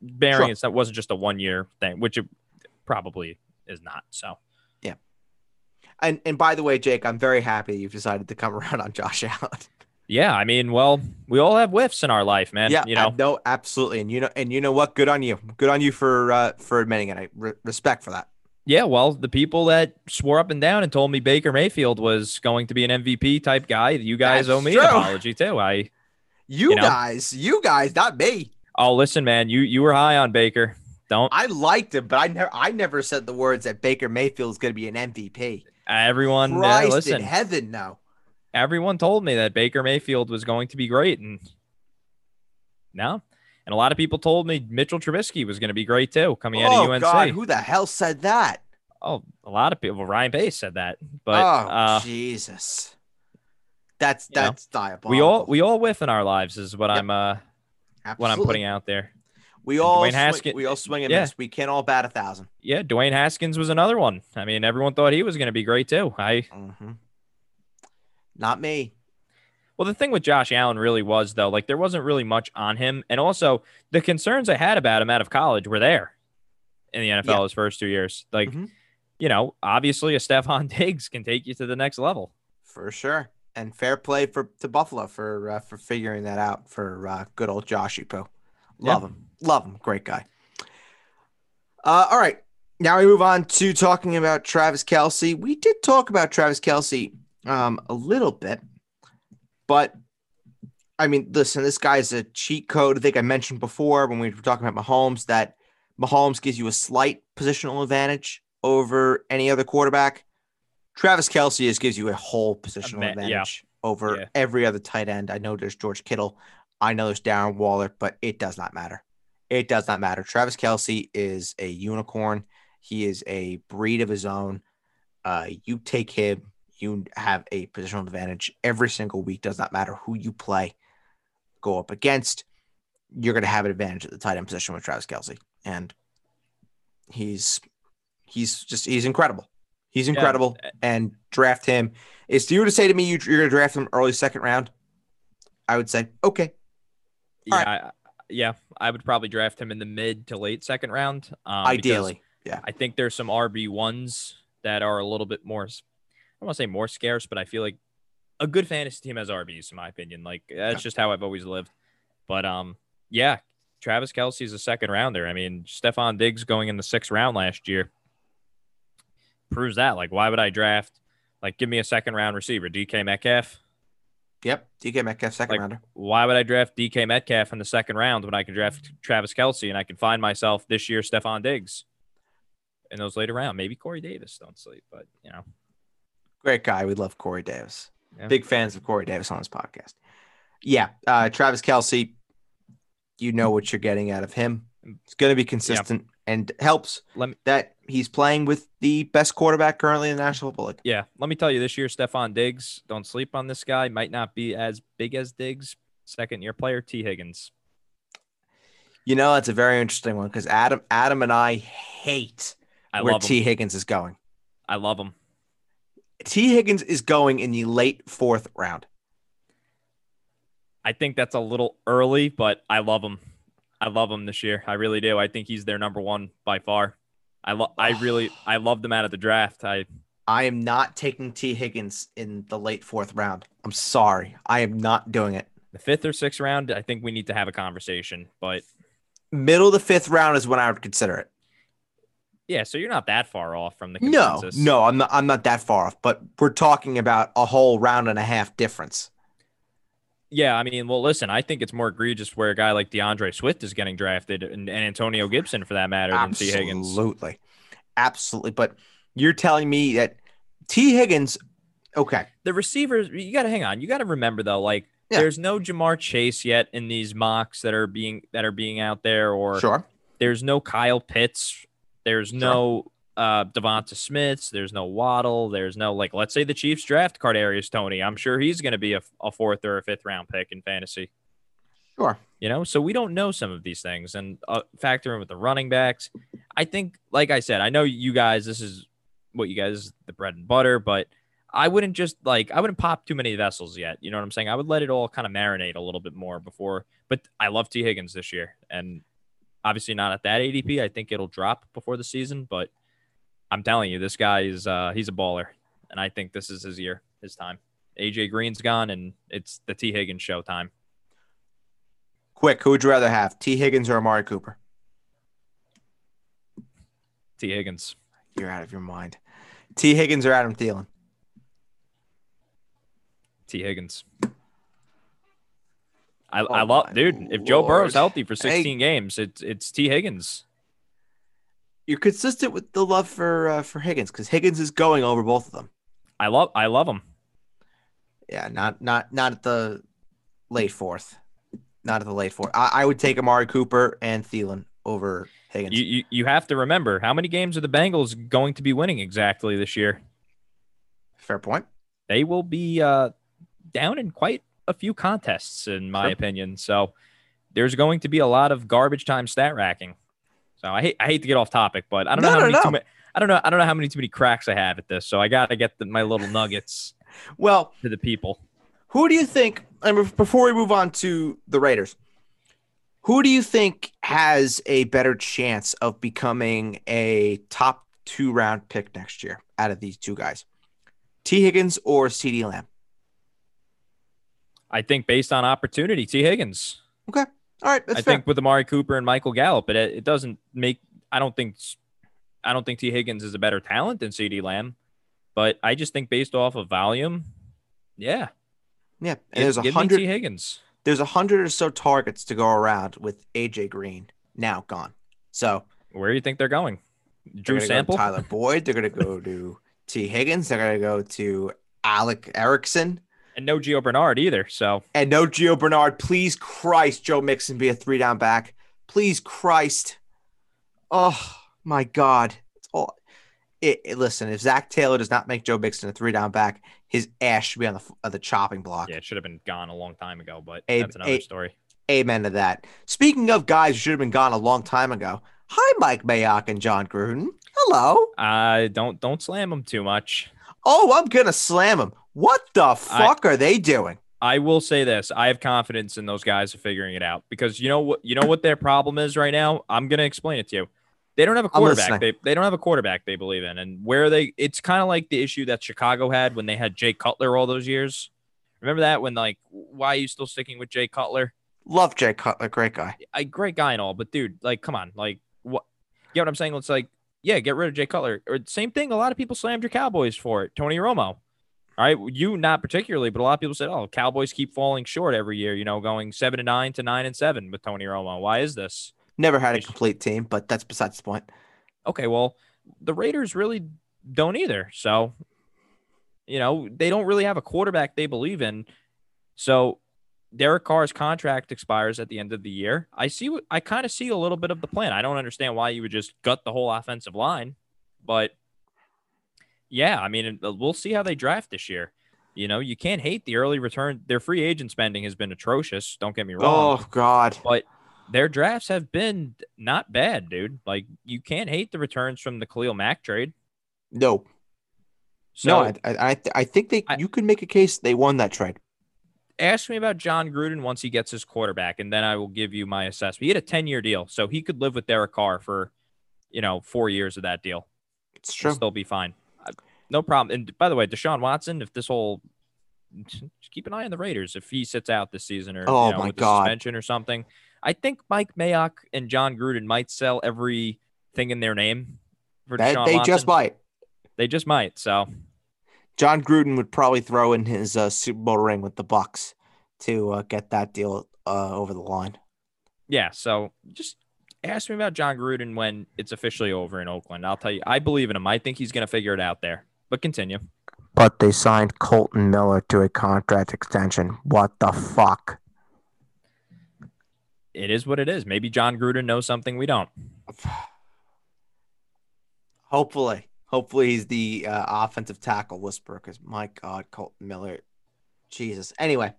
Bearing sure. that wasn't just a one-year thing, which it probably is not. So, yeah. And and by the way, Jake, I'm very happy you've decided to come around on Josh Allen. Yeah, I mean, well, we all have whiffs in our life, man. Yeah, you know? No, absolutely, and you know, and you know what? Good on you. Good on you for uh, for admitting it. I re- respect for that. Yeah, well, the people that swore up and down and told me Baker Mayfield was going to be an M V P type guy, you guys That's owe me true. an apology too. I, you, you know, guys, you guys, not me. Oh, listen, man, you you were high on Baker. Don't I liked him, but I never I never said the words that Baker Mayfield is going to be an M V P. Everyone, Christ uh, listen, in heaven, no. Everyone told me that Baker Mayfield was going to be great, and no. And a lot of people told me Mitchell Trubisky was going to be great too, coming oh, out of U N C. Oh God, who the hell said that? Oh, a lot of people. Ryan Pace said that, but oh uh, Jesus, that's that's know, diabolical. We all we all whiff in our lives, is what yep. I'm uh, Absolutely. what I'm putting out there. We and all Dwayne Haskins, swing, we all swing and yeah. miss. We can't all bat a thousand. Yeah, Dwayne Haskins was another one. I mean, everyone thought he was going to be great too. I. Mm-hmm. Not me. Well, the thing with Josh Allen really was, though, like there wasn't really much on him. And also the concerns I had about him out of college were there in the N F L yeah. his first two years. Like, mm-hmm. you know, obviously a Stephon Diggs can take you to the next level. For sure. And fair play for to Buffalo for uh, for figuring that out for uh, good old Joshy Poo. Love yeah. him. Love him. Great guy. Uh, all right. Now we move on to talking about Travis Kelce. We did talk about Travis Kelce Um, a little bit, but I mean, listen, this guy's a cheat code. I think I mentioned before when we were talking about Mahomes that Mahomes gives you a slight positional advantage over any other quarterback. Travis Kelce just gives you a whole positional Man, advantage yeah. over yeah. every other tight end. I know there's George Kittle. I know there's Darren Waller, but it does not matter. It does not matter. Travis Kelce is a unicorn. He is a breed of his own. Uh, you take him, you have a positional advantage every single week. Does not matter who you play, go up against, you're going to have an advantage at the tight end position with Travis Kelce. And he's, he's just, he's incredible. He's incredible. Yeah. And draft him. If you were to say to me, you, you're going to draft him early second round, I would say, okay. All yeah. Right. I, yeah. I would probably draft him in the mid to late second round. Um, Ideally. Yeah. I think there's some R B ones that are a little bit more, I want to say more scarce, but I feel like a good fantasy team has R Bs, in my opinion. Like, that's yeah. just how I've always lived. But, um, yeah, Travis Kelce is a second rounder. I mean, Stephon Diggs going in the sixth round last year proves that. Like, why would I draft? Like, give me a second round receiver, D K Metcalf. Yep, D K Metcalf, second like, rounder. Why would I draft D K Metcalf in the second round when I can draft Travis Kelce and I can find myself this year Stephon Diggs in those later rounds? Maybe Corey Davis, don't sleep, but, you know. Great guy. We love Corey Davis. Yeah. Big fans of Corey Davis on this podcast. Yeah. Uh, Travis Kelce, you know what you're getting out of him. It's going to be consistent yeah. and helps Let me, that he's playing with the best quarterback currently in the National Football League. Yeah. Let me tell you, this year, Stephon Diggs, don't sleep on this guy, might not be as big as Diggs, second-year player, T. Higgins? You know, that's a very interesting one because Adam Adam and I hate I where T. Higgins is going. I love him. T. Higgins is going in the late fourth round. I think that's a little early, but I love him. I love him this year. I really do. I think he's their number one by far. I love. I really. I love them out of the draft. I. I am not taking T. Higgins in the late fourth round. I'm sorry. I am not doing it. The fifth or sixth round. I think we need to have a conversation, but middle of the fifth round is when I would consider it. Yeah. So you're not that far off from the consensus. No, no, I'm not. I'm not that far off, but we're talking about a whole round and a half difference. Yeah, I mean, well, listen, I think it's more egregious where a guy like DeAndre Swift is getting drafted and, and Antonio Gibson, for that matter, than T. Higgins. Absolutely. Absolutely. But you're telling me that T. Higgins, okay. The receivers, you got to hang on. You got to remember, though, like yeah. there's no Jamar Chase yet in these mocks that are being that are being out there. Or sure. There's no Kyle Pitts. There's sure. no uh, Devonta Smiths. There's no Waddle. There's no, like, let's say the Chiefs draft Kadarius Toney. I'm sure he's going to be a, a fourth or a fifth round pick in fantasy. Sure. You know, so we don't know some of these things, and uh, factor in with the running backs. I think, like I said, I know you guys, this is what you guys, the bread and butter, but I wouldn't just like, I wouldn't pop too many vessels yet. You know what I'm saying? I would let it all kind of marinate a little bit more before, but I love T. Higgins this year. And obviously not at that A D P. I think it'll drop before the season, but I'm telling you, this guy is uh, he's a baller, and I think this is his year, his time. A J Green's gone, and it's the T. Higgins show time. Quick, who would you rather have, T. Higgins or Amari Cooper? T. Higgins. You're out of your mind. T. Higgins or Adam Thielen? T. Higgins. I, oh I love, dude. Lord. If Joe Burrow's healthy for sixteen hey. games, it's it's T. Higgins. You're consistent with the love for uh, for Higgins, because Higgins is going over both of them. I love I love him. Yeah, not not not at the late fourth, not at the late fourth. I, I would take Amari Cooper and Thielen over Higgins. You, you you have to remember how many games are the Bengals going to be winning exactly this year? Fair point. They will be uh, down in quite a few contests, in my sure. opinion. So there's going to be a lot of garbage time stat racking. So I hate I hate to get off topic, but I don't no, know how no, many no. Too many, I don't know I don't know how many too many cracks I have at this. So I gotta get the, my little nuggets. Well, to the people. Who do you think? And before we move on to the Raiders, who do you think has a better chance of becoming a top two round pick next year out of these two guys, T. Higgins or CeeDee Lamb? I think based on opportunity, T. Higgins. Okay. All right, that's I fair. think with Amari Cooper and Michael Gallup, it it doesn't make. I don't think, I don't think T. Higgins is a better talent than CeeDee Lamb, but I just think based off of volume, yeah, yeah. And give, there's a hundred T. Higgins. There's a hundred or so targets to go around with A J Green now gone. So where do you think they're going? Drew they're Sample, go Tyler Boyd. They're gonna go to T. Higgins. They're gonna go to Alec Erickson. And no Gio Bernard either, so. And no Gio Bernard. Please, Christ, Joe Mixon be a three-down back. Please, Christ. Oh, my God. It's all... it, it, listen, if Zach Taylor does not make Joe Mixon a three-down back, his ass should be on the, on the chopping block. Yeah, it should have been gone a long time ago, but a- that's another a- story. Amen to that. Speaking of guys who should have been gone a long time ago, hi, Mike Mayock and John Gruden. Hello. Uh, don't, don't slam them too much. Oh, I'm going to slam them. What the fuck I, are they doing? I will say this. I have confidence in those guys of figuring it out, because you know what you know what their problem is right now? I'm going to explain it to you. They don't have a quarterback. They they don't have a quarterback they believe in. And where they it's kind of like the issue that Chicago had when they had Jay Cutler all those years. Remember that? When, like, why are you still sticking with Jay Cutler? Love Jay Cutler, great guy. A great guy and all, but dude, like, come on. Like, what you know what I'm saying? It's like, yeah, get rid of Jay Cutler. Or same thing, a lot of people slammed your Cowboys for it. Tony Romo. All right, you not particularly, but a lot of people said, "Oh, Cowboys keep falling short every year." You know, going seven and nine to nine and seven with Tony Romo. Why is this? Never had a complete team, but that's besides the point. Okay, well, the Raiders really don't either. So, you know, they don't really have a quarterback they believe in. So, Derek Carr's contract expires at the end of the year. I see what I kind of see a little bit of the plan. I don't understand why you would just gut the whole offensive line, but. Yeah, I mean, we'll see how they draft this year. You know, you can't hate the early return. Their free agent spending has been atrocious. Don't get me wrong. Oh, God. But their drafts have been not bad, dude. Like, you can't hate the returns from the Khalil Mack trade. No. So, no, I I, I think they I, you could make a case they won that trade. Ask me about John Gruden once he gets his quarterback, and then I will give you my assessment. He had a ten-year deal, so he could live with Derek Carr for, you know, four years of that deal. It's true. He'll still be fine. No problem. And by the way, Deshaun Watson, if this whole – just keep an eye on the Raiders if he sits out this season or oh you know, my with God. a suspension or something. I think Mike Mayock and John Gruden might sell everything in their name for that, Deshaun They Watson. just might. They just might, so – John Gruden would probably throw in his uh, Super Bowl ring with the Bucs to uh, get that deal uh, over the line. Yeah, so just ask me about John Gruden when it's officially over in Oakland. I'll tell you, I believe in him. I think he's going to figure it out there. But continue. But they signed Colton Miller to a contract extension. What the fuck? It is what it is. Maybe John Gruden knows something we don't. Hopefully. Hopefully he's the uh, offensive tackle whisperer because, my God, Colton Miller, Jesus. Anyway,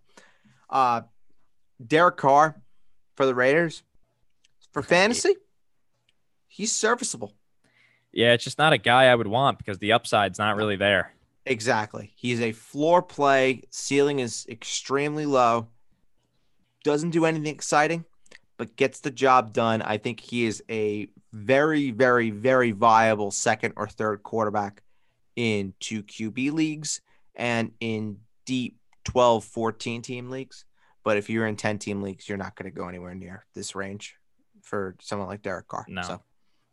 uh, Derek Carr for the Raiders. For fantasy, he's serviceable. Yeah, it's just not a guy I would want because the upside's not really there. Exactly. He's a floor play. Ceiling is extremely low. Doesn't do anything exciting, but gets the job done. I think he is a very, very, very viable second or third quarterback in two Q B leagues and in deep twelve, fourteen team leagues. But if you're in ten team leagues, you're not going to go anywhere near this range for someone like Derek Carr. No. So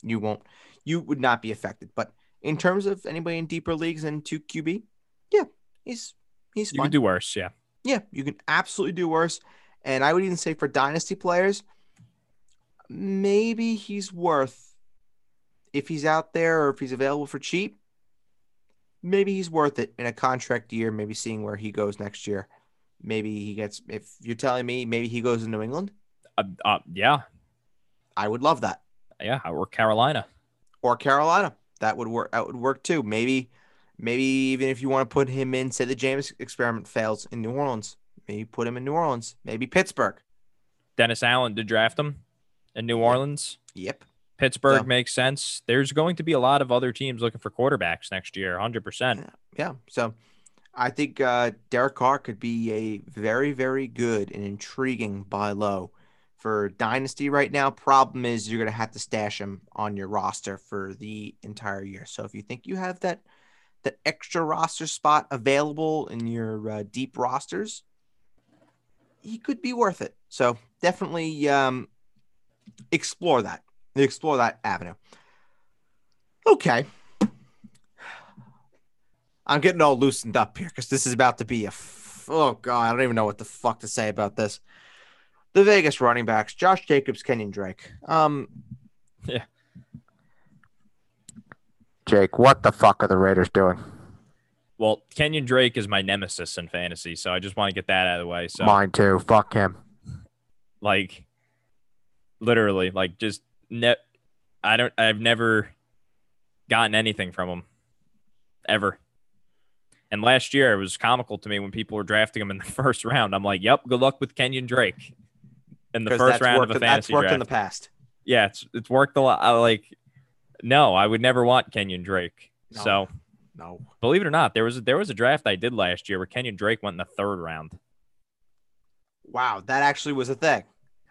you won't, you would not be affected. But in terms of anybody in deeper leagues than two Q B, yeah, he's, he's fine. You can do worse. Yeah. Yeah. You can absolutely do worse. And I would even say for dynasty players, maybe he's worth, if he's out there or if he's available for cheap, maybe he's worth it in a contract year, maybe seeing where he goes next year. Maybe he gets, if you're telling me, maybe he goes to New England. Uh, uh, yeah. I would love that. Yeah, or Carolina. Or Carolina. That would work. That would work too. Maybe, maybe even if you want to put him in, say the Jameis experiment fails in New Orleans. Maybe put him in New Orleans. Maybe Pittsburgh. Dennis Allen did draft him. In New Orleans? Yep. Pittsburgh so, makes sense. There's going to be a lot of other teams looking for quarterbacks next year, one hundred percent. Yeah. So I think uh, Derek Carr could be a very, very good and intriguing buy low for Dynasty right now. Problem is you're going to have to stash him on your roster for the entire year. So if you think you have that, that extra roster spot available in your uh, deep rosters, he could be worth it. So definitely um, – Explore that. Explore that avenue. Okay. I'm getting all loosened up here because this is about to be a... F- oh, God. I don't even know what the fuck to say about this. The Vegas running backs. Josh Jacobs, Kenyon Drake. Um, yeah. Jake, what the fuck are the Raiders doing? Well, Kenyon Drake is my nemesis in fantasy, so I just want to get that out of the way. So. Mine too. Fuck him. Like... Literally, like just ne- I don't. I've never gotten anything from him ever. And last year, it was comical to me when people were drafting him in the first round. I'm like, "Yep, good luck with Kenyon Drake in the first round of a fantasy draft." That's worked in the past. Yeah, it's it's worked a lot. I, like, no, I would never want Kenyon Drake. No, so, no, believe it or not, there was there was a draft I did last year where Kenyon Drake went in the third round. Wow, that actually was a thing.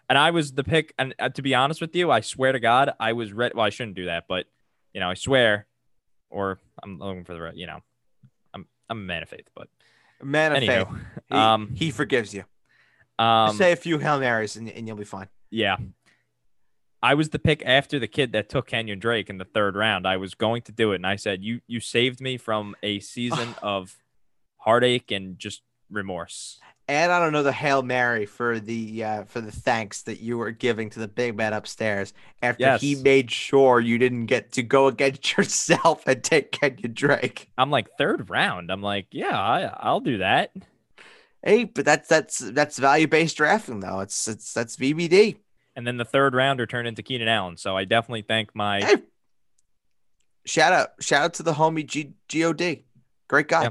And I was the pick, and to be honest with you, I swear to God, I was ready. Well, I shouldn't do that, but, you know, I swear, or I'm looking for the, you know, I'm I'm a man of faith, but. Man of anywho, faith. He, um, he forgives you. Um, say a few Hail Marys, and, and you'll be fine. Yeah. I was the pick after the kid that took Kenyon Drake in the third round. I was going to do it, and I said, you, you saved me from a season of heartache and just remorse. And I don't know the Hail Mary for the uh, for the thanks that you were giving to the big man upstairs after yes. he made sure you didn't get to go against yourself and take Kenyon Drake. I'm like third round. I'm like, yeah, I, I'll do that. Hey, but that's that's that's value based drafting though. It's it's that's V B D. And then the third rounder turned into Keenan Allen. So I definitely thank my hey. shout out shout out to the homie G- God. Great guy, yeah.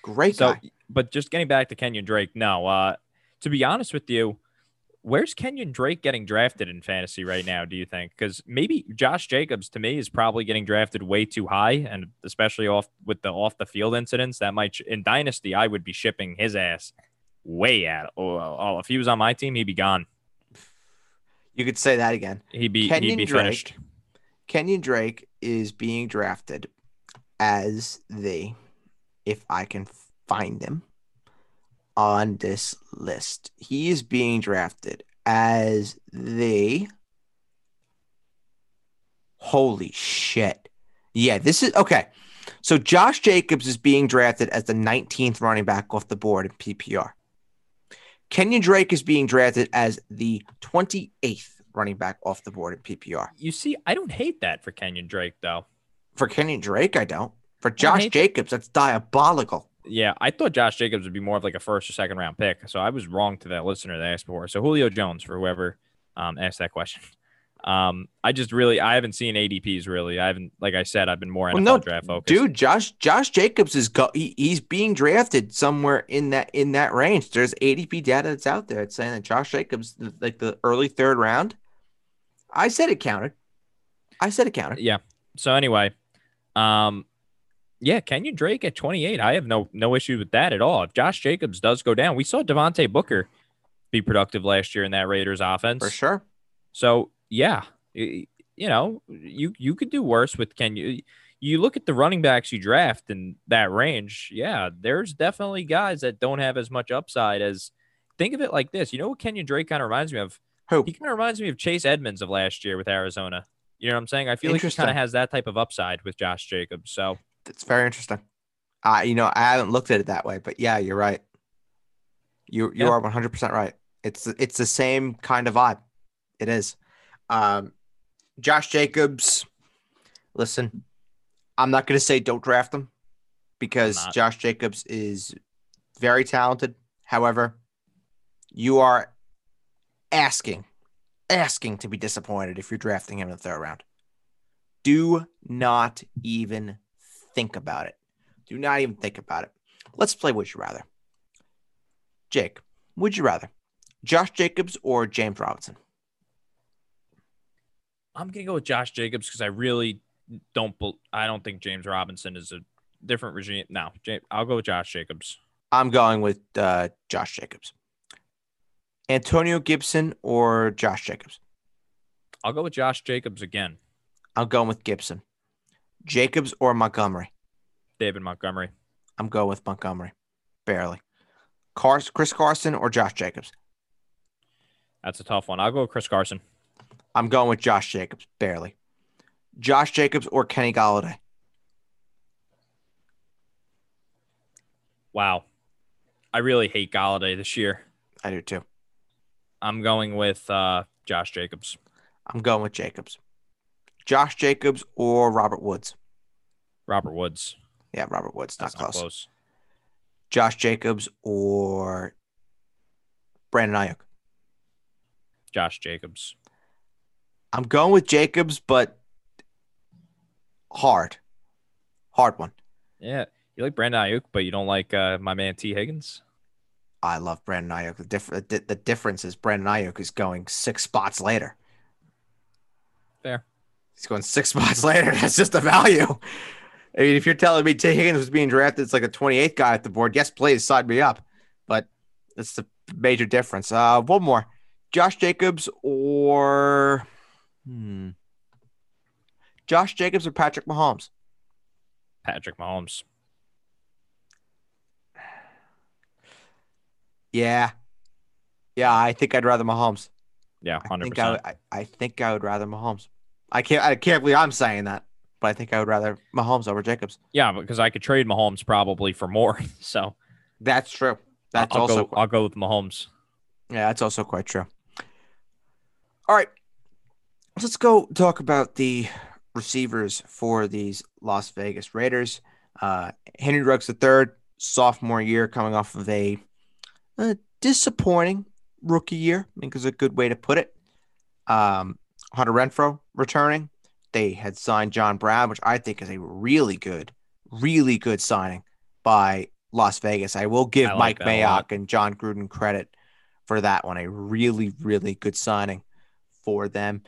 great so, guy. but just getting back to Kenyon Drake, no, uh, to be honest with you, where's Kenyon Drake getting drafted in fantasy right now, do you think? Because maybe Josh Jacobs, to me, is probably getting drafted way too high, and especially off with the off-the-field incidents. That might – in Dynasty, I would be shipping his ass way out. Oh, oh, if he was on my team, he'd be gone. You could say that again. He'd be, he'd be Drake, finished. Kenyon Drake is being drafted as the – if I can find him. On this list, he is being drafted as the holy shit. Yeah, this is okay. So Josh Jacobs is being drafted as the nineteenth running back off the board in P P R. Kenyon Drake is being drafted as the twenty-eighth running back off the board in P P R. You see, I don't hate that for Kenyon Drake, though. For Kenyon Drake, I don't. For Josh Jacobs, that's diabolical. Yeah, I thought Josh Jacobs would be more of like a first or second round pick. So I was wrong to that listener that asked before. So Julio Jones, for whoever um, asked that question. Um, I just really, I haven't seen A D Ps really. I haven't, like I said, I've been more N F L well, no, draft focused. Dude, Josh Josh Jacobs is go, he, he's being drafted somewhere in that in that range. There's A D P data that's out there. It's saying that Josh Jacobs, like the early third round. I said it counted. I said it counted. Yeah. So anyway, um. Yeah, Kenyon Drake at twenty-eight. I have no no issue with that at all. If Josh Jacobs does go down, we saw Devontae Booker be productive last year in that Raiders offense. For sure. So, yeah, you know, you you could do worse with Kenyon. You look at the running backs you draft in that range. Yeah, there's definitely guys that don't have as much upside as – think of it like this. You know what Kenyon Drake kind of reminds me of? Who? He kind of reminds me of Chase Edmonds of last year with Arizona. You know what I'm saying? I feel like he kind of has that type of upside with Josh Jacobs, so – It's very interesting. I, uh, you know, I haven't looked at it that way, but yeah, you're right. You you yeah. are one hundred percent right. It's it's the same kind of vibe. It is. Um, Josh Jacobs. Listen, I'm not going to say don't draft him because Josh Jacobs is very talented. However, you are asking, asking to be disappointed if you're drafting him in the third round. Do not even. Think about it. Do not even think about it. Let's play Would You Rather. Jake, would you rather Josh Jacobs or James Robinson? I'm going to go with Josh Jacobs because I really don't I don't think James Robinson is a different regime. No, I'll go with Josh Jacobs. I'm going with uh, Josh Jacobs. Antonio Gibson or Josh Jacobs? I'll go with Josh Jacobs again. I'm going with Gibson. Jacobs or Montgomery? David Montgomery. I'm going with Montgomery. Barely. Cars, Chris Carson or Josh Jacobs? That's a tough one. I'll go with Chris Carson. I'm going with Josh Jacobs. Barely. Josh Jacobs or Kenny Golladay? Wow. I really hate Golladay this year. I do too. I'm going with uh, Josh Jacobs. I'm going with Jacobs. Josh Jacobs or Robert Woods? Robert Woods. Yeah, Robert Woods. Not, not close. close. Josh Jacobs or Brandon Ayuk? Josh Jacobs. I'm going with Jacobs, but hard. Hard one. Yeah. You like Brandon Ayuk, but you don't like uh, my man T. Higgins? I love Brandon Ayuk. The, diff- the difference is Brandon Ayuk is going six spots later. Fair. He's going six spots later. That's just the value. I mean, if you're telling me T. Higgins was being drafted, it's like a twenty-eighth guy at the board. Yes, please, sign me up. But that's the major difference. Uh, one more. Josh Jacobs or hmm. Josh Jacobs or Patrick Mahomes? Patrick Mahomes. Yeah. Yeah, I think I'd rather Mahomes. Yeah, one hundred percent. I think I, I, I, think I would rather Mahomes. I can't I can't believe I'm saying that, but I think I would rather Mahomes over Jacobs. Yeah, because I could trade Mahomes probably for more. So that's true. That's I'll also go, quite, I'll go with Mahomes. Yeah, that's also quite true. All right. Let's go talk about the receivers for these Las Vegas Raiders. Uh, Henry Ruggs the third, sophomore year, coming off of a, a disappointing rookie year. I think is a good way to put it. Um Hunter Renfrow returning. They had signed John Brown, which I think is a really good, really good signing by Las Vegas. I will give I like Mike Mayock and John Gruden credit for that one. A really, really good signing for them.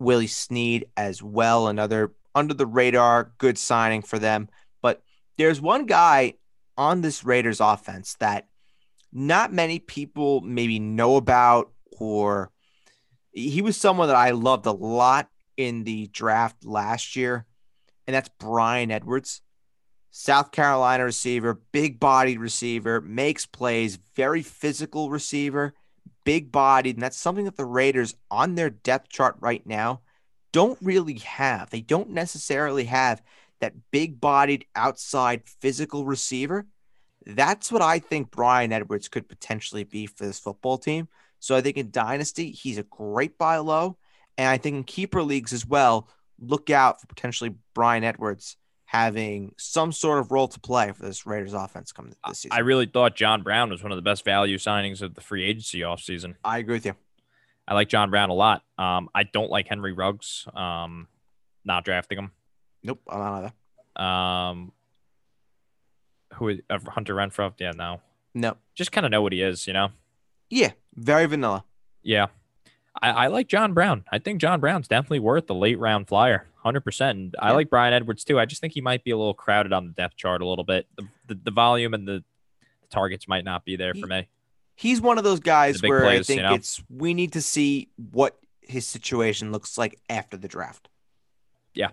Willie Snead as well, another under-the-radar good signing for them. But there's one guy on this Raiders offense that not many people maybe know about, or he was someone that I loved a lot in the draft last year, and that's Bryan Edwards. South Carolina receiver, big-bodied receiver, makes plays, very physical receiver, big-bodied, and that's something that the Raiders on their depth chart right now don't really have. They don't necessarily have that big-bodied, outside, physical receiver. That's what I think Bryan Edwards could potentially be for this football team. So I think in Dynasty, he's a great buy low, and I think in Keeper Leagues as well, look out for potentially Bryan Edwards having some sort of role to play for this Raiders offense coming this season. I really thought John Brown was one of the best value signings of the free agency offseason. I agree with you. I like John Brown a lot. Um, I don't like Henry Ruggs. Um, not drafting him. Nope, I'm not either. Um, who is uh, Hunter Renfrow? Yeah, no. No. Just kind of know what he is, you know? Yeah, very vanilla. Yeah. I, I like John Brown. I think John Brown's definitely worth the late round flyer, one hundred percent. And yeah. I like Bryan Edwards too. I just think he might be a little crowded on the depth chart a little bit. The the, the volume and the, the targets might not be there he, for me. He's one of those guys where plays, I think you know? it's we need to see what his situation looks like after the draft. Yeah.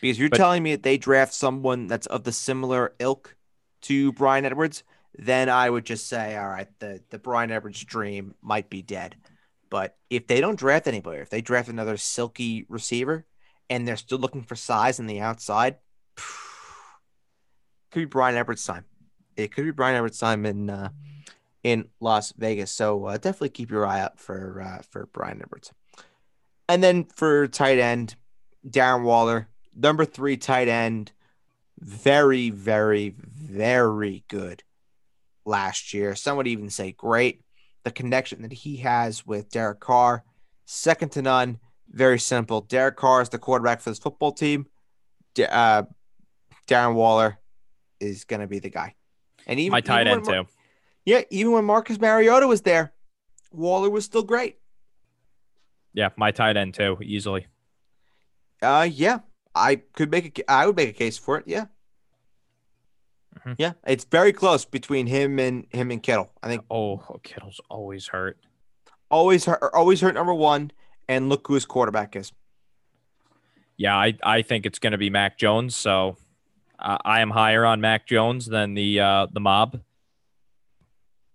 Because you're but, telling me that they draft someone that's of the similar ilk to Bryan Edwards, then I would just say, all right, the, the Bryan Edwards dream might be dead. But if they don't draft anybody, if they draft another silky receiver and they're still looking for size in the outside, could be Bryan Edwards' time. It could be Bryan Edwards' time in uh, in Las Vegas. So uh, definitely keep your eye out for uh, for Bryan Edwards. And then for tight end, Darren Waller, number three tight end, very, very, very good last year. Some would even say great. The connection that he has with Derek Carr, second to none, very simple. Derek Carr is the quarterback for this football team. D- uh, Darren Waller is going to be the guy. And even my tight even end, Mar- too. Yeah, even when Marcus Mariota was there, Waller was still great. Yeah, my tight end, too, easily. Uh, yeah, I could make a, I would make a case for it, yeah. Mm-hmm. Yeah, it's very close between him and him and Kittle. I think. Oh, oh, Kittle's always hurt. Always hurt. Always hurt. Number one, and look who his quarterback is. Yeah, I, I think it's going to be Mac Jones. So uh, I am higher on Mac Jones than the uh, the mob,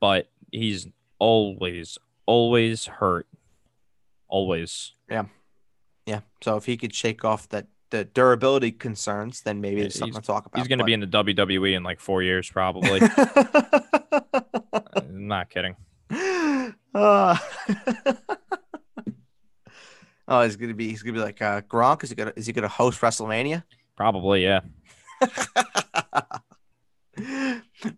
but he's always always hurt. Always. Yeah, yeah. So if he could shake off that. The durability concerns, then maybe there's something he's, to talk about. He's going to be in the W W E in like four years, probably. I'm not kidding. Uh, oh, he's going to be he's going to be like uh, Gronk. Is he going to is he going to host WrestleMania? Probably, yeah.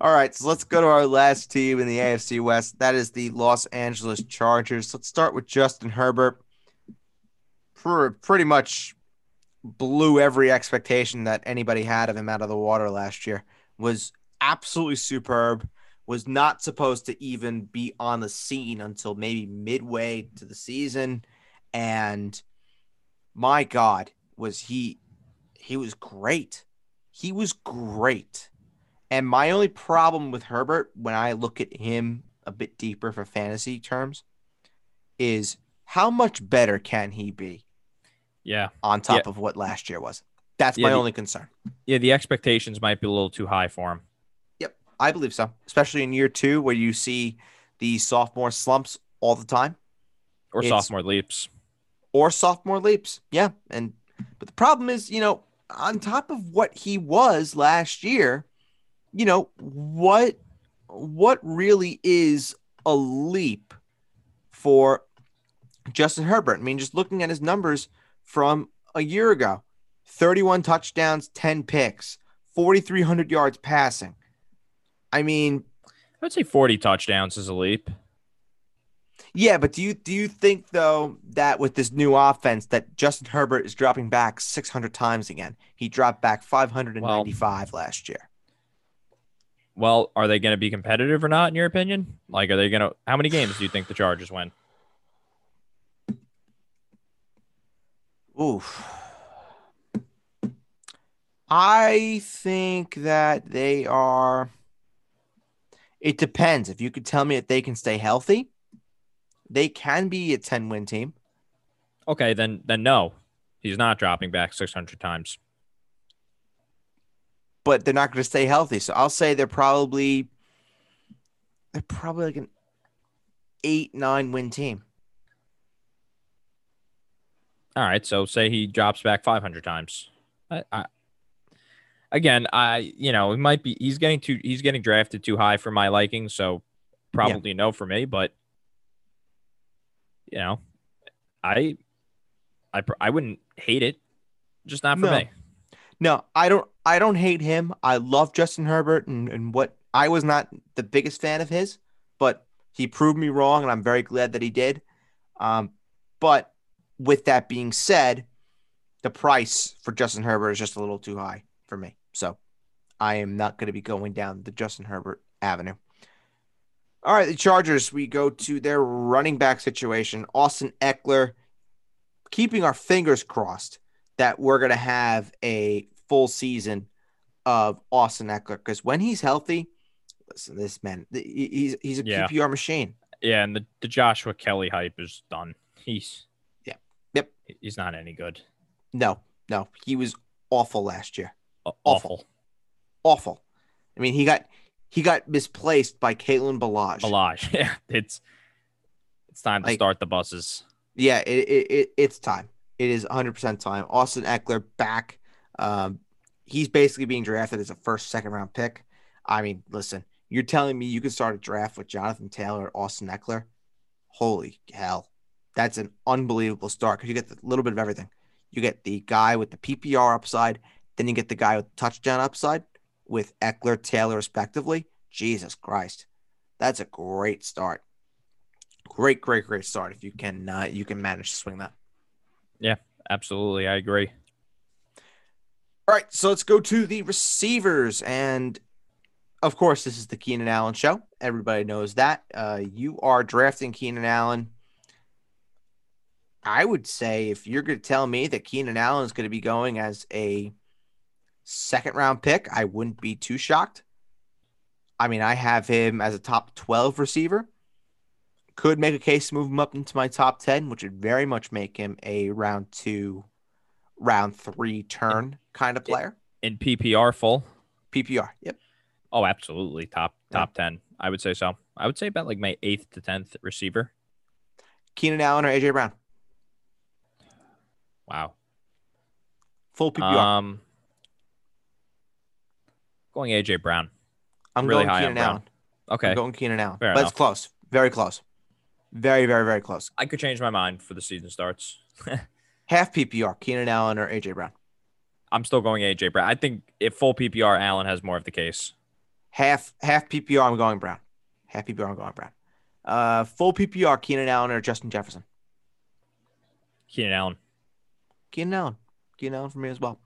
All right, so let's go to our last team in the A F C West. That is the Los Angeles Chargers. Let's start with Justin Herbert. For pretty much. Blew every expectation that anybody had of him out of the water last year. Was absolutely superb. Was not supposed to even be on the scene until maybe midway to the season. And my God, was he, he was great. He was great. And my only problem with Herbert, when I look at him a bit deeper for fantasy terms, is how much better can he be? Yeah. On top yeah. of what last year was. That's yeah, my the, only concern. Yeah, the expectations might be a little too high for him. Yep, I believe so. Especially in year two where you see the sophomore slumps all the time. Or it's, sophomore leaps. Or sophomore leaps. Yeah. And but the problem is, you know, on top of what he was last year, you know, what what really is a leap for Justin Herbert? I mean, just looking at his numbers from a year ago, thirty-one touchdowns, ten picks, forty-three hundred yards passing. I mean, I would say forty touchdowns is a leap. Yeah, but do you do you think though that with this new offense that Justin Herbert is dropping back six hundred times again? He dropped back five hundred ninety-five well, last year. Well, are they going to be competitive or not, in your opinion? Like, are they going to – how many games do you think the Chargers win? Oof. I think that they are – it depends. If you could tell me that they can stay healthy, they can be a ten-win team. Okay, then then no. He's not dropping back six hundred times. But they're not going to stay healthy. So I'll say they're probably they're probably like an eight, nine win team. All right. So say he drops back five hundred times. I, I, again, I, you know, it might be, he's getting too, he's getting drafted too high for my liking. So probably yeah. no for me, but you know, I, I, I wouldn't hate it. Just not for no. me. No, I don't. I don't hate him. I love Justin Herbert, and, and what I was not the biggest fan of his, but he proved me wrong, and I'm very glad that he did. Um, but with that being said, the price for Justin Herbert is just a little too high for me, so I am not going to be going down the Justin Herbert avenue. All right, the Chargers. We go to their running back situation. Austin Eckler, keeping our fingers crossed that we're going to have a full season of Austin Eckler, because when he's healthy, listen, this man, he's he's a yeah. Q P R machine. Yeah, and the, the Joshua Kelly hype is done. He's yeah, yep. He's not any good. No, no, he was awful last year. Uh, awful. awful, awful. I mean, he got he got misplaced by Kaitlin Ballage. Ballage, yeah. It's it's time to like, start the buses. Yeah, it, it it it's time. It is one hundred percent time. Austin Eckler back. Um, he's basically being drafted as a first, second round pick. I mean, listen, you're telling me you could start a draft with Jonathan Taylor or Austin Eckler? Holy hell. That's an unbelievable start because you get a little bit of everything. You get the guy with the P P R upside. Then you get the guy with the touchdown upside with Eckler, Taylor, respectively. Jesus Christ. That's a great start. Great, great, great start. If you can, uh, you can manage to swing that. Yeah, absolutely. I agree. All right, so let's go to the receivers. And, of course, this is the Keenan Allen show. Everybody knows that. Uh, you are drafting Keenan Allen. I would say if you're going to tell me that Keenan Allen is going to be going as a second-round pick, I wouldn't be too shocked. I mean, I have him as a top twelve receiver. Could make a case to move him up into my top ten, which would very much make him a round two round three turn kind of player in P P R full P P R. Yep. Oh, absolutely. Top, top yeah. ten. I would say so. I would say about like my eighth to tenth receiver. Keenan Allen or A J Brown. Wow. Full P P R. Um, going A J Brown. I'm really going high Keenan on Brown. Allen. Okay. I'm going Keenan Allen. Fair but enough. It's close. Very close. Very, very, very close. I could change my mind for the season starts. Half P P R, Keenan Allen or A J Brown? I'm still going A J Brown. I think if full P P R, Allen has more of the case. Half half P P R, I'm going Brown. Half P P R, I'm going Brown. Uh, full P P R, Keenan Allen or Justin Jefferson? Keenan Allen. Keenan Allen. Keenan Allen for me as well.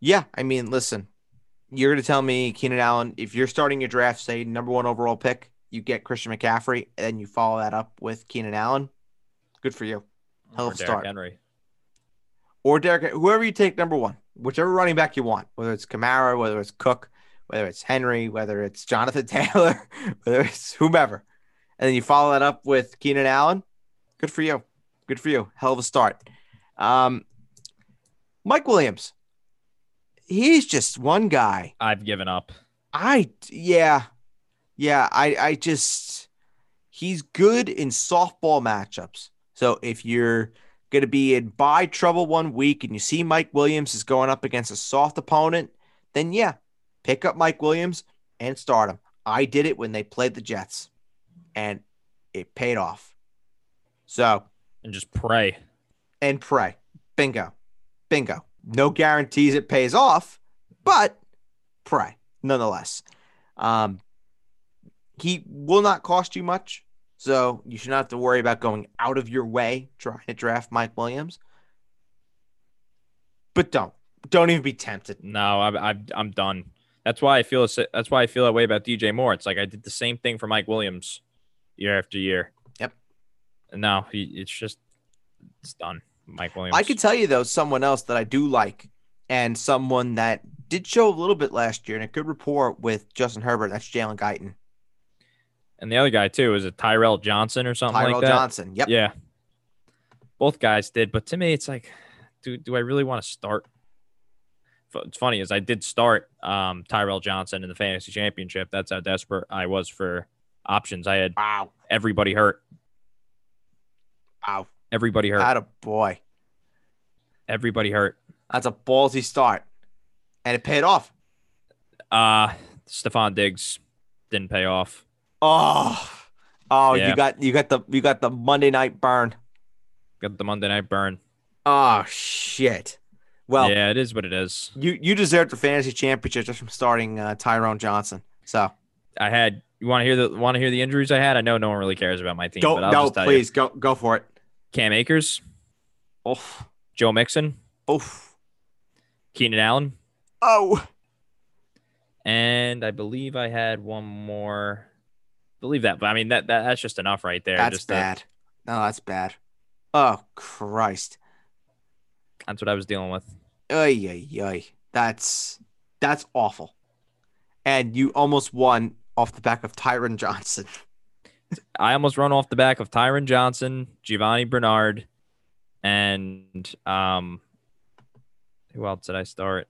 Yeah, I mean, listen, you're going to tell me, Keenan Allen, if you're starting your draft, say, number one overall pick, you get Christian McCaffrey, and you follow that up with Keenan Allen, good for you. Hell of a start. Henry. Or Derrick, whoever you take number one, whichever running back you want, whether it's Kamara, whether it's Cook, whether it's Henry, whether it's Jonathan Taylor, whether it's whomever. And then you follow that up with Keenan Allen. Good for you. Good for you. Hell of a start. Um, Mike Williams. He's just one guy. I've given up. I, yeah. Yeah. I, I just, he's good in softball matchups. So if you're going to be in bye trouble one week and you see Mike Williams is going up against a soft opponent, then yeah, pick up Mike Williams and start him. I did it when they played the Jets, and it paid off. So and just pray. And pray. Bingo. Bingo. No guarantees it pays off, but pray nonetheless. Um, he will not cost you much. So you should not have to worry about going out of your way trying to draft Mike Williams. But don't. Don't even be tempted. No, I, I, I'm done. That's why I feel that's why I feel that way about D J Moore. It's like I did the same thing for Mike Williams year after year. Yep. And now he, it's just it's done. Mike Williams. I could tell you, though, someone else that I do like and someone that did show a little bit last year and a good rapport with Justin Herbert. That's Jalen Guyton. And the other guy, too, is it Tyrell Johnson or something Tyrell like that? Tyrell Johnson, yep. Yeah. Both guys did. But to me, it's like, do, do I really want to start? It's funny is I did start um, Tyrell Johnson in the fantasy championship. That's how desperate I was for options. I had wow. everybody hurt. Wow. Everybody hurt. Atta boy. Everybody hurt. That's a ballsy start. And it paid off. Uh, Stephon Diggs didn't pay off. Oh, oh, yeah. you got you got the you got the Monday night burn. Got the Monday night burn. Oh shit. Well, yeah, it is what it is. You you deserved the fantasy championship just from starting uh, Tyrone Johnson. So I had you want to hear the want to hear the injuries I had. I know no one really cares about my team. Go, but I'll no, just tell please you. go go for it. Cam Akers, oof. Joe Mixon, oof. Keenan Allen, oh, and I believe I had one more. Believe that, but I mean that, that that's just enough right there. That's just bad. To, no, that's bad. Oh Christ. That's what I was dealing with. Ay, ay, ay. That's that's awful. And you almost won off the back of Tyron Johnson. I almost run off the back of Tyron Johnson, Giovanni Bernard, and um who else did I start?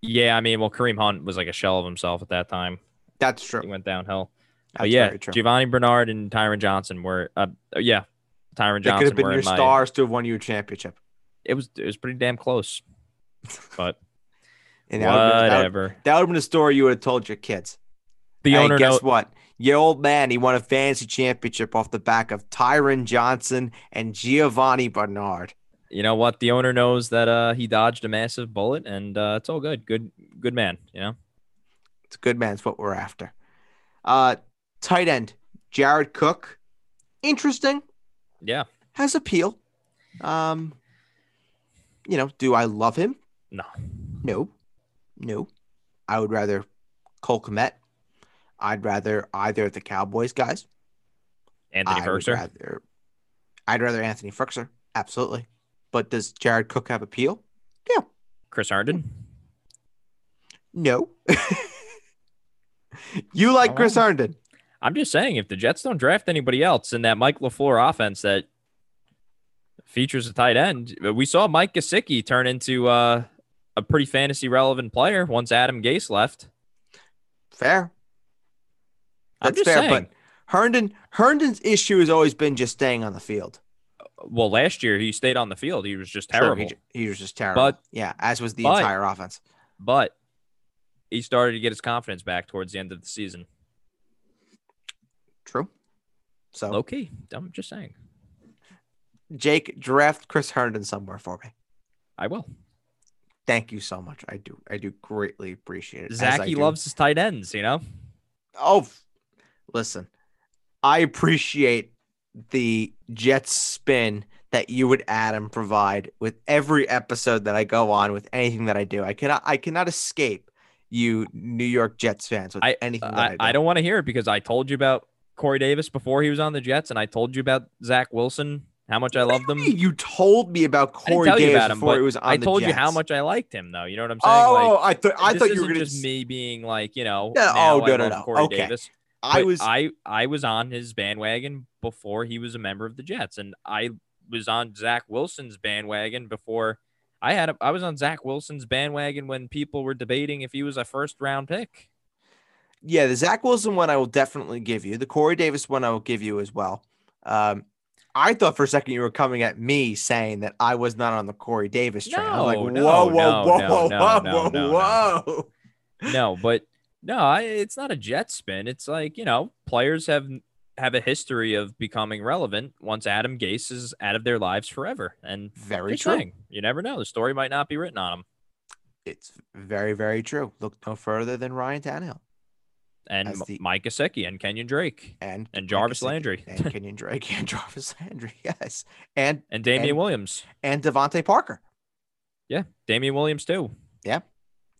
Yeah, I mean, well, Kareem Hunt was like a shell of himself at that time. That's true. He went downhill. That's but yeah, Giovanni Bernard and Tyron Johnson were uh, yeah, Tyron Johnson. It could have been your stars my, to have won you a championship. It was it was pretty damn close. But and whatever. That would have been a story you would have told your kids. The and owner guess knows- what? Your old man, he won a fantasy championship off the back of Tyron Johnson and Giovanni Bernard. You know what? The owner knows that uh, he dodged a massive bullet, and uh, it's all good. Good good man, you know. It's a good man. It's what we're after. Uh, tight end, Jared Cook. Interesting. Yeah. Has appeal. Um, you know, do I love him? No. No. No. I would rather Cole Kmet. I'd rather either of the Cowboys guys. Anthony Firkser? Rather, I'd rather Anthony Firkser. Absolutely. But does Jared Cook have appeal? Yeah. Chris Herndon? No. You like Chris Herndon. I'm just saying, if the Jets don't draft anybody else in that Mike LaFleur offense that features a tight end, we saw Mike Gesicki turn into uh, a pretty fantasy-relevant player once Adam Gase left. Fair. That's I'm just fair, saying. But Herndon, Herndon's issue has always been just staying on the field. Well, last year he stayed on the field. He was just terrible. Sure, he, he was just terrible. But, yeah, as was the but, entire offense. But he started to get his confidence back towards the end of the season. True. So low key. I'm just saying. Jake, draft Chris Herndon somewhere for me. I will. Thank you so much. I do. I do greatly appreciate it. Zachy loves his tight ends, you know? Oh, listen. I appreciate the Jets spin that you and Adam provide with every episode that I go on with anything that I do. I cannot. I cannot escape you New York Jets fans with I, anything that I, I do. I don't want to hear it because I told you about Corey Davis before he was on the Jets, and I told you about Zach Wilson, how much I love them. You told me about Corey Davis about him, before he was on the Jets. I told you how much I liked him, though. You know what I'm saying? Oh, like, I, th- I thought you were gonna... just me being like, you know, no, oh, no, I no, no. Corey okay. Davis. I was I, I was on his bandwagon before he was a member of the Jets, and I was on Zach Wilson's bandwagon before I had a, I was on Zach Wilson's bandwagon when people were debating if he was a first round pick. Yeah, the Zach Wilson one I will definitely give you. The Corey Davis one I will give you as well. Um, I thought for a second you were coming at me saying that I was not on the Corey Davis train. No, I was like, no, whoa, whoa, no, whoa, no, whoa, no, whoa, no, whoa, no, whoa. No. no, but no, I, it's not a jet spin. It's like, you know, players have have a history of becoming relevant once Adam Gase is out of their lives forever. And very true. Saying, you never know. The story might not be written on him. It's very, very true. Look no further than Ryan Tannehill. And the, Mike Gesicki and Kenyon Drake and, and Jarvis Gesicki, Landry and Kenyon Drake and Jarvis Landry. Yes. And, and Damian and, Williams and Devontae Parker. Yeah. Damian Williams too. Yeah.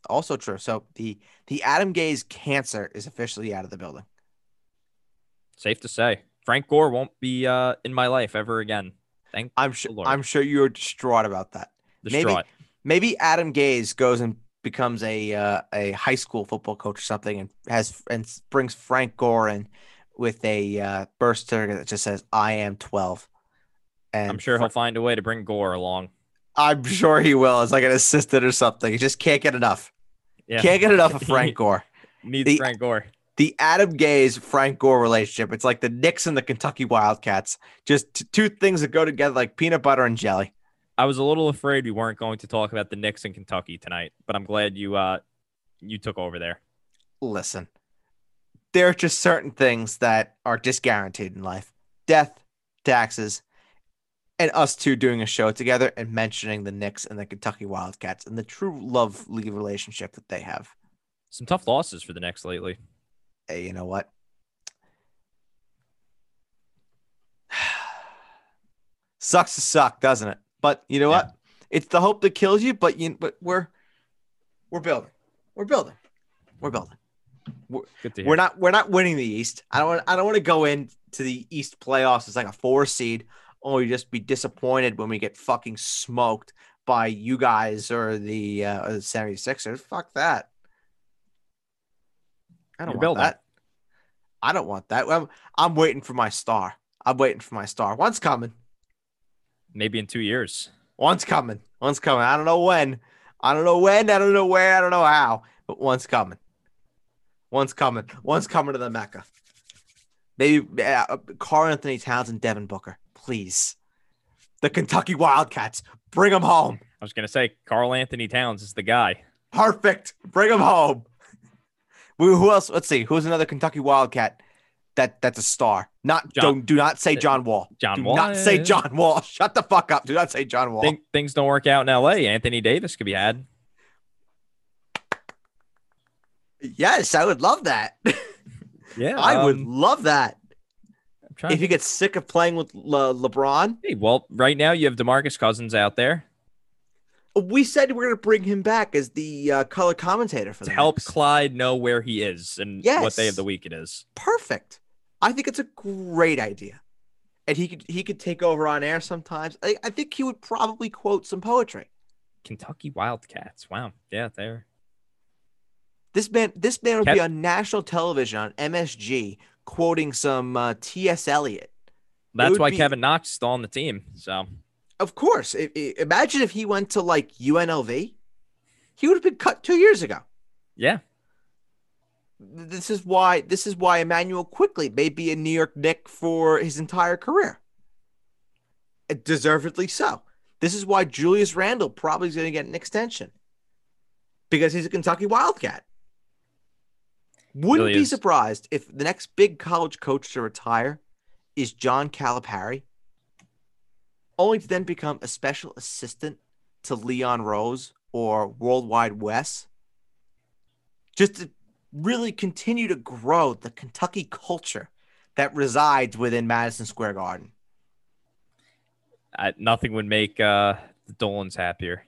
Also true. So the the Adam Gase cancer is officially out of the building. Safe to say, Frank Gore won't be uh, in my life ever again. Thank I'm sure. I'm sure you're distraught about that. Distraught. Maybe, maybe Adam Gase goes and becomes a uh, a high school football coach or something, and has and brings Frank Gore in with a uh, birth certificate that just says "I am twelve." And I'm sure Frank- he'll find a way to bring Gore along. I'm sure he will, as like an assistant or something. He just can't get enough. Yeah. Can't get enough of Frank Gore. Needs the, Frank Gore. The Adam Gase-Frank Gore relationship. It's like the Knicks and the Kentucky Wildcats. Just t- two things that go together like peanut butter and jelly. I was a little afraid we weren't going to talk about the Knicks and Kentucky tonight, but I'm glad you uh, you took over there. Listen, there are just certain things that are just guaranteed in life. Death, taxes, and us two doing a show together and mentioning the Knicks and the Kentucky Wildcats and the true lovely relationship that they have. Some tough losses for the Knicks lately. Hey, you know what? Sucks to suck, doesn't it? But you know yeah. what? It's the hope that kills you, but you but we're we're building. We're building. We're building. We're, Good to hear. we're not we're not winning the East. I don't want I don't want to go into the East playoffs as like a four seed. Oh, you just be disappointed when we get fucking smoked by you guys or the, uh, or the seventy-sixers. Fuck that. I don't You're want building. that. I don't want that. I'm, I'm waiting for my star. I'm waiting for my star. One's coming. Maybe in two years. One's coming. One's coming. I don't know when. I don't know when. I don't know where. I don't know how. But one's coming. One's coming. One's coming to the Mecca. Maybe uh, Carl Anthony Towns and Devin Booker. Please, the Kentucky Wildcats, bring them home. I was going to say Carl Anthony Towns is the guy. Perfect. Bring him home. We, who else? Let's see. Who's another Kentucky Wildcat that that's a star? Not John, don't, do not say John Wall. John do Wall. Do not say John Wall. Shut the fuck up. Do not say John Wall. Think, things don't work out in L A. Anthony Davis could be had. Yes, I would love that. Yeah, I um, would love that. If you get sick of playing with Le- LeBron. Hey, well, right now you have DeMarcus Cousins out there. We said we're going to bring him back as the uh, color commentator for the To help Knicks. Clyde know where he is and yes. what day of the week it is. Perfect. I think it's a great idea. And he could he could take over on air sometimes. I, I think he would probably quote some poetry. Kentucky Wildcats. Wow. Yeah, they're. This man, this man would Kept- be on national television on M S G quoting some uh, T S Eliot. That's why be... Kevin Knox is still on the team. So, of course, it, it, imagine if he went to like U N L V, he would have been cut two years ago. Yeah. This is why. This is why Emmanuel Quickley may be a New York Knick for his entire career. Deservedly so. This is why Julius Randle probably is going to get an extension because he's a Kentucky Wildcat. Wouldn't really be is. surprised if the next big college coach to retire is John Calipari, only to then become a special assistant to Leon Rose or Worldwide West, just to really continue to grow the Kentucky culture that resides within Madison Square Garden. I, nothing would make uh, the Dolans happier.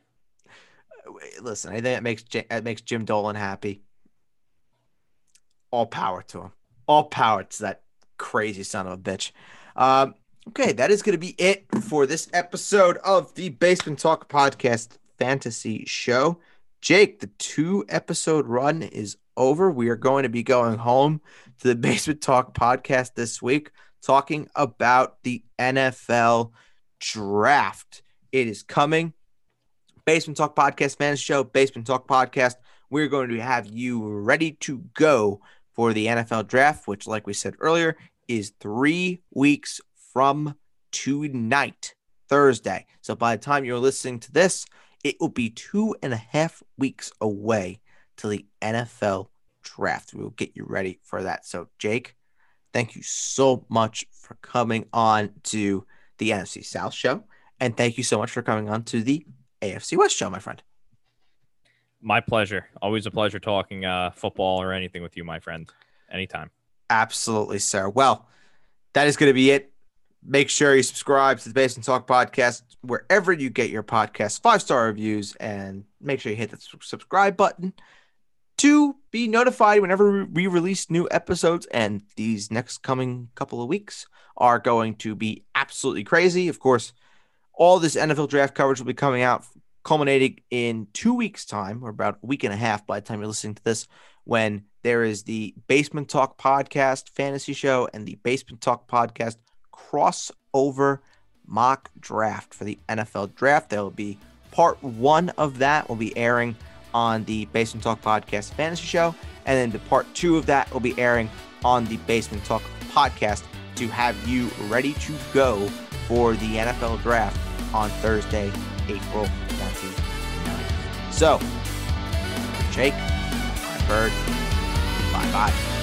Listen, I think it makes it makes Jim Dolan happy. All power to him. All power to that crazy son of a bitch. Um, okay, that is going to be it for this episode of the Basement Talk Podcast Fantasy Show. Jake, the two-episode run is over. We are going to be going home to the Basement Talk Podcast this week, talking about the N F L Draft. It is coming. Basement Talk Podcast Fantasy Show, Basement Talk Podcast. We're going to have you ready to go for the N F L draft, which, like we said earlier, is three weeks from tonight, Thursday. So by the time you're listening to this, it will be two and a half weeks away to the N F L draft. We will get you ready for that. So, Jake, thank you so much for coming on to the N F C South show. And thank you so much for coming on to the A F C West show, my friend. My pleasure. Always a pleasure talking uh, football or anything with you, my friend. Anytime. Absolutely, sir. Well, that is going to be it Make sure you subscribe to the Basement Talk podcast wherever you get your podcasts, five-star reviews, and make sure you hit the subscribe button to be notified whenever we release new episodes. And these next coming couple of weeks are going to be absolutely crazy. Of course, all this N F L draft coverage will be coming out, culminating in two weeks' time, or about a week and a half by the time you're listening to this, when there is the Basement Talk podcast fantasy show and the Basement Talk podcast crossover mock draft for the N F L draft. There will be part one of that will be airing on the Basement Talk podcast fantasy show, and then the part two of that will be airing on the Basement Talk podcast to have you ready to go for the N F L draft on Thursday, April twenty-ninth. So, Jake, my bird, bye bye.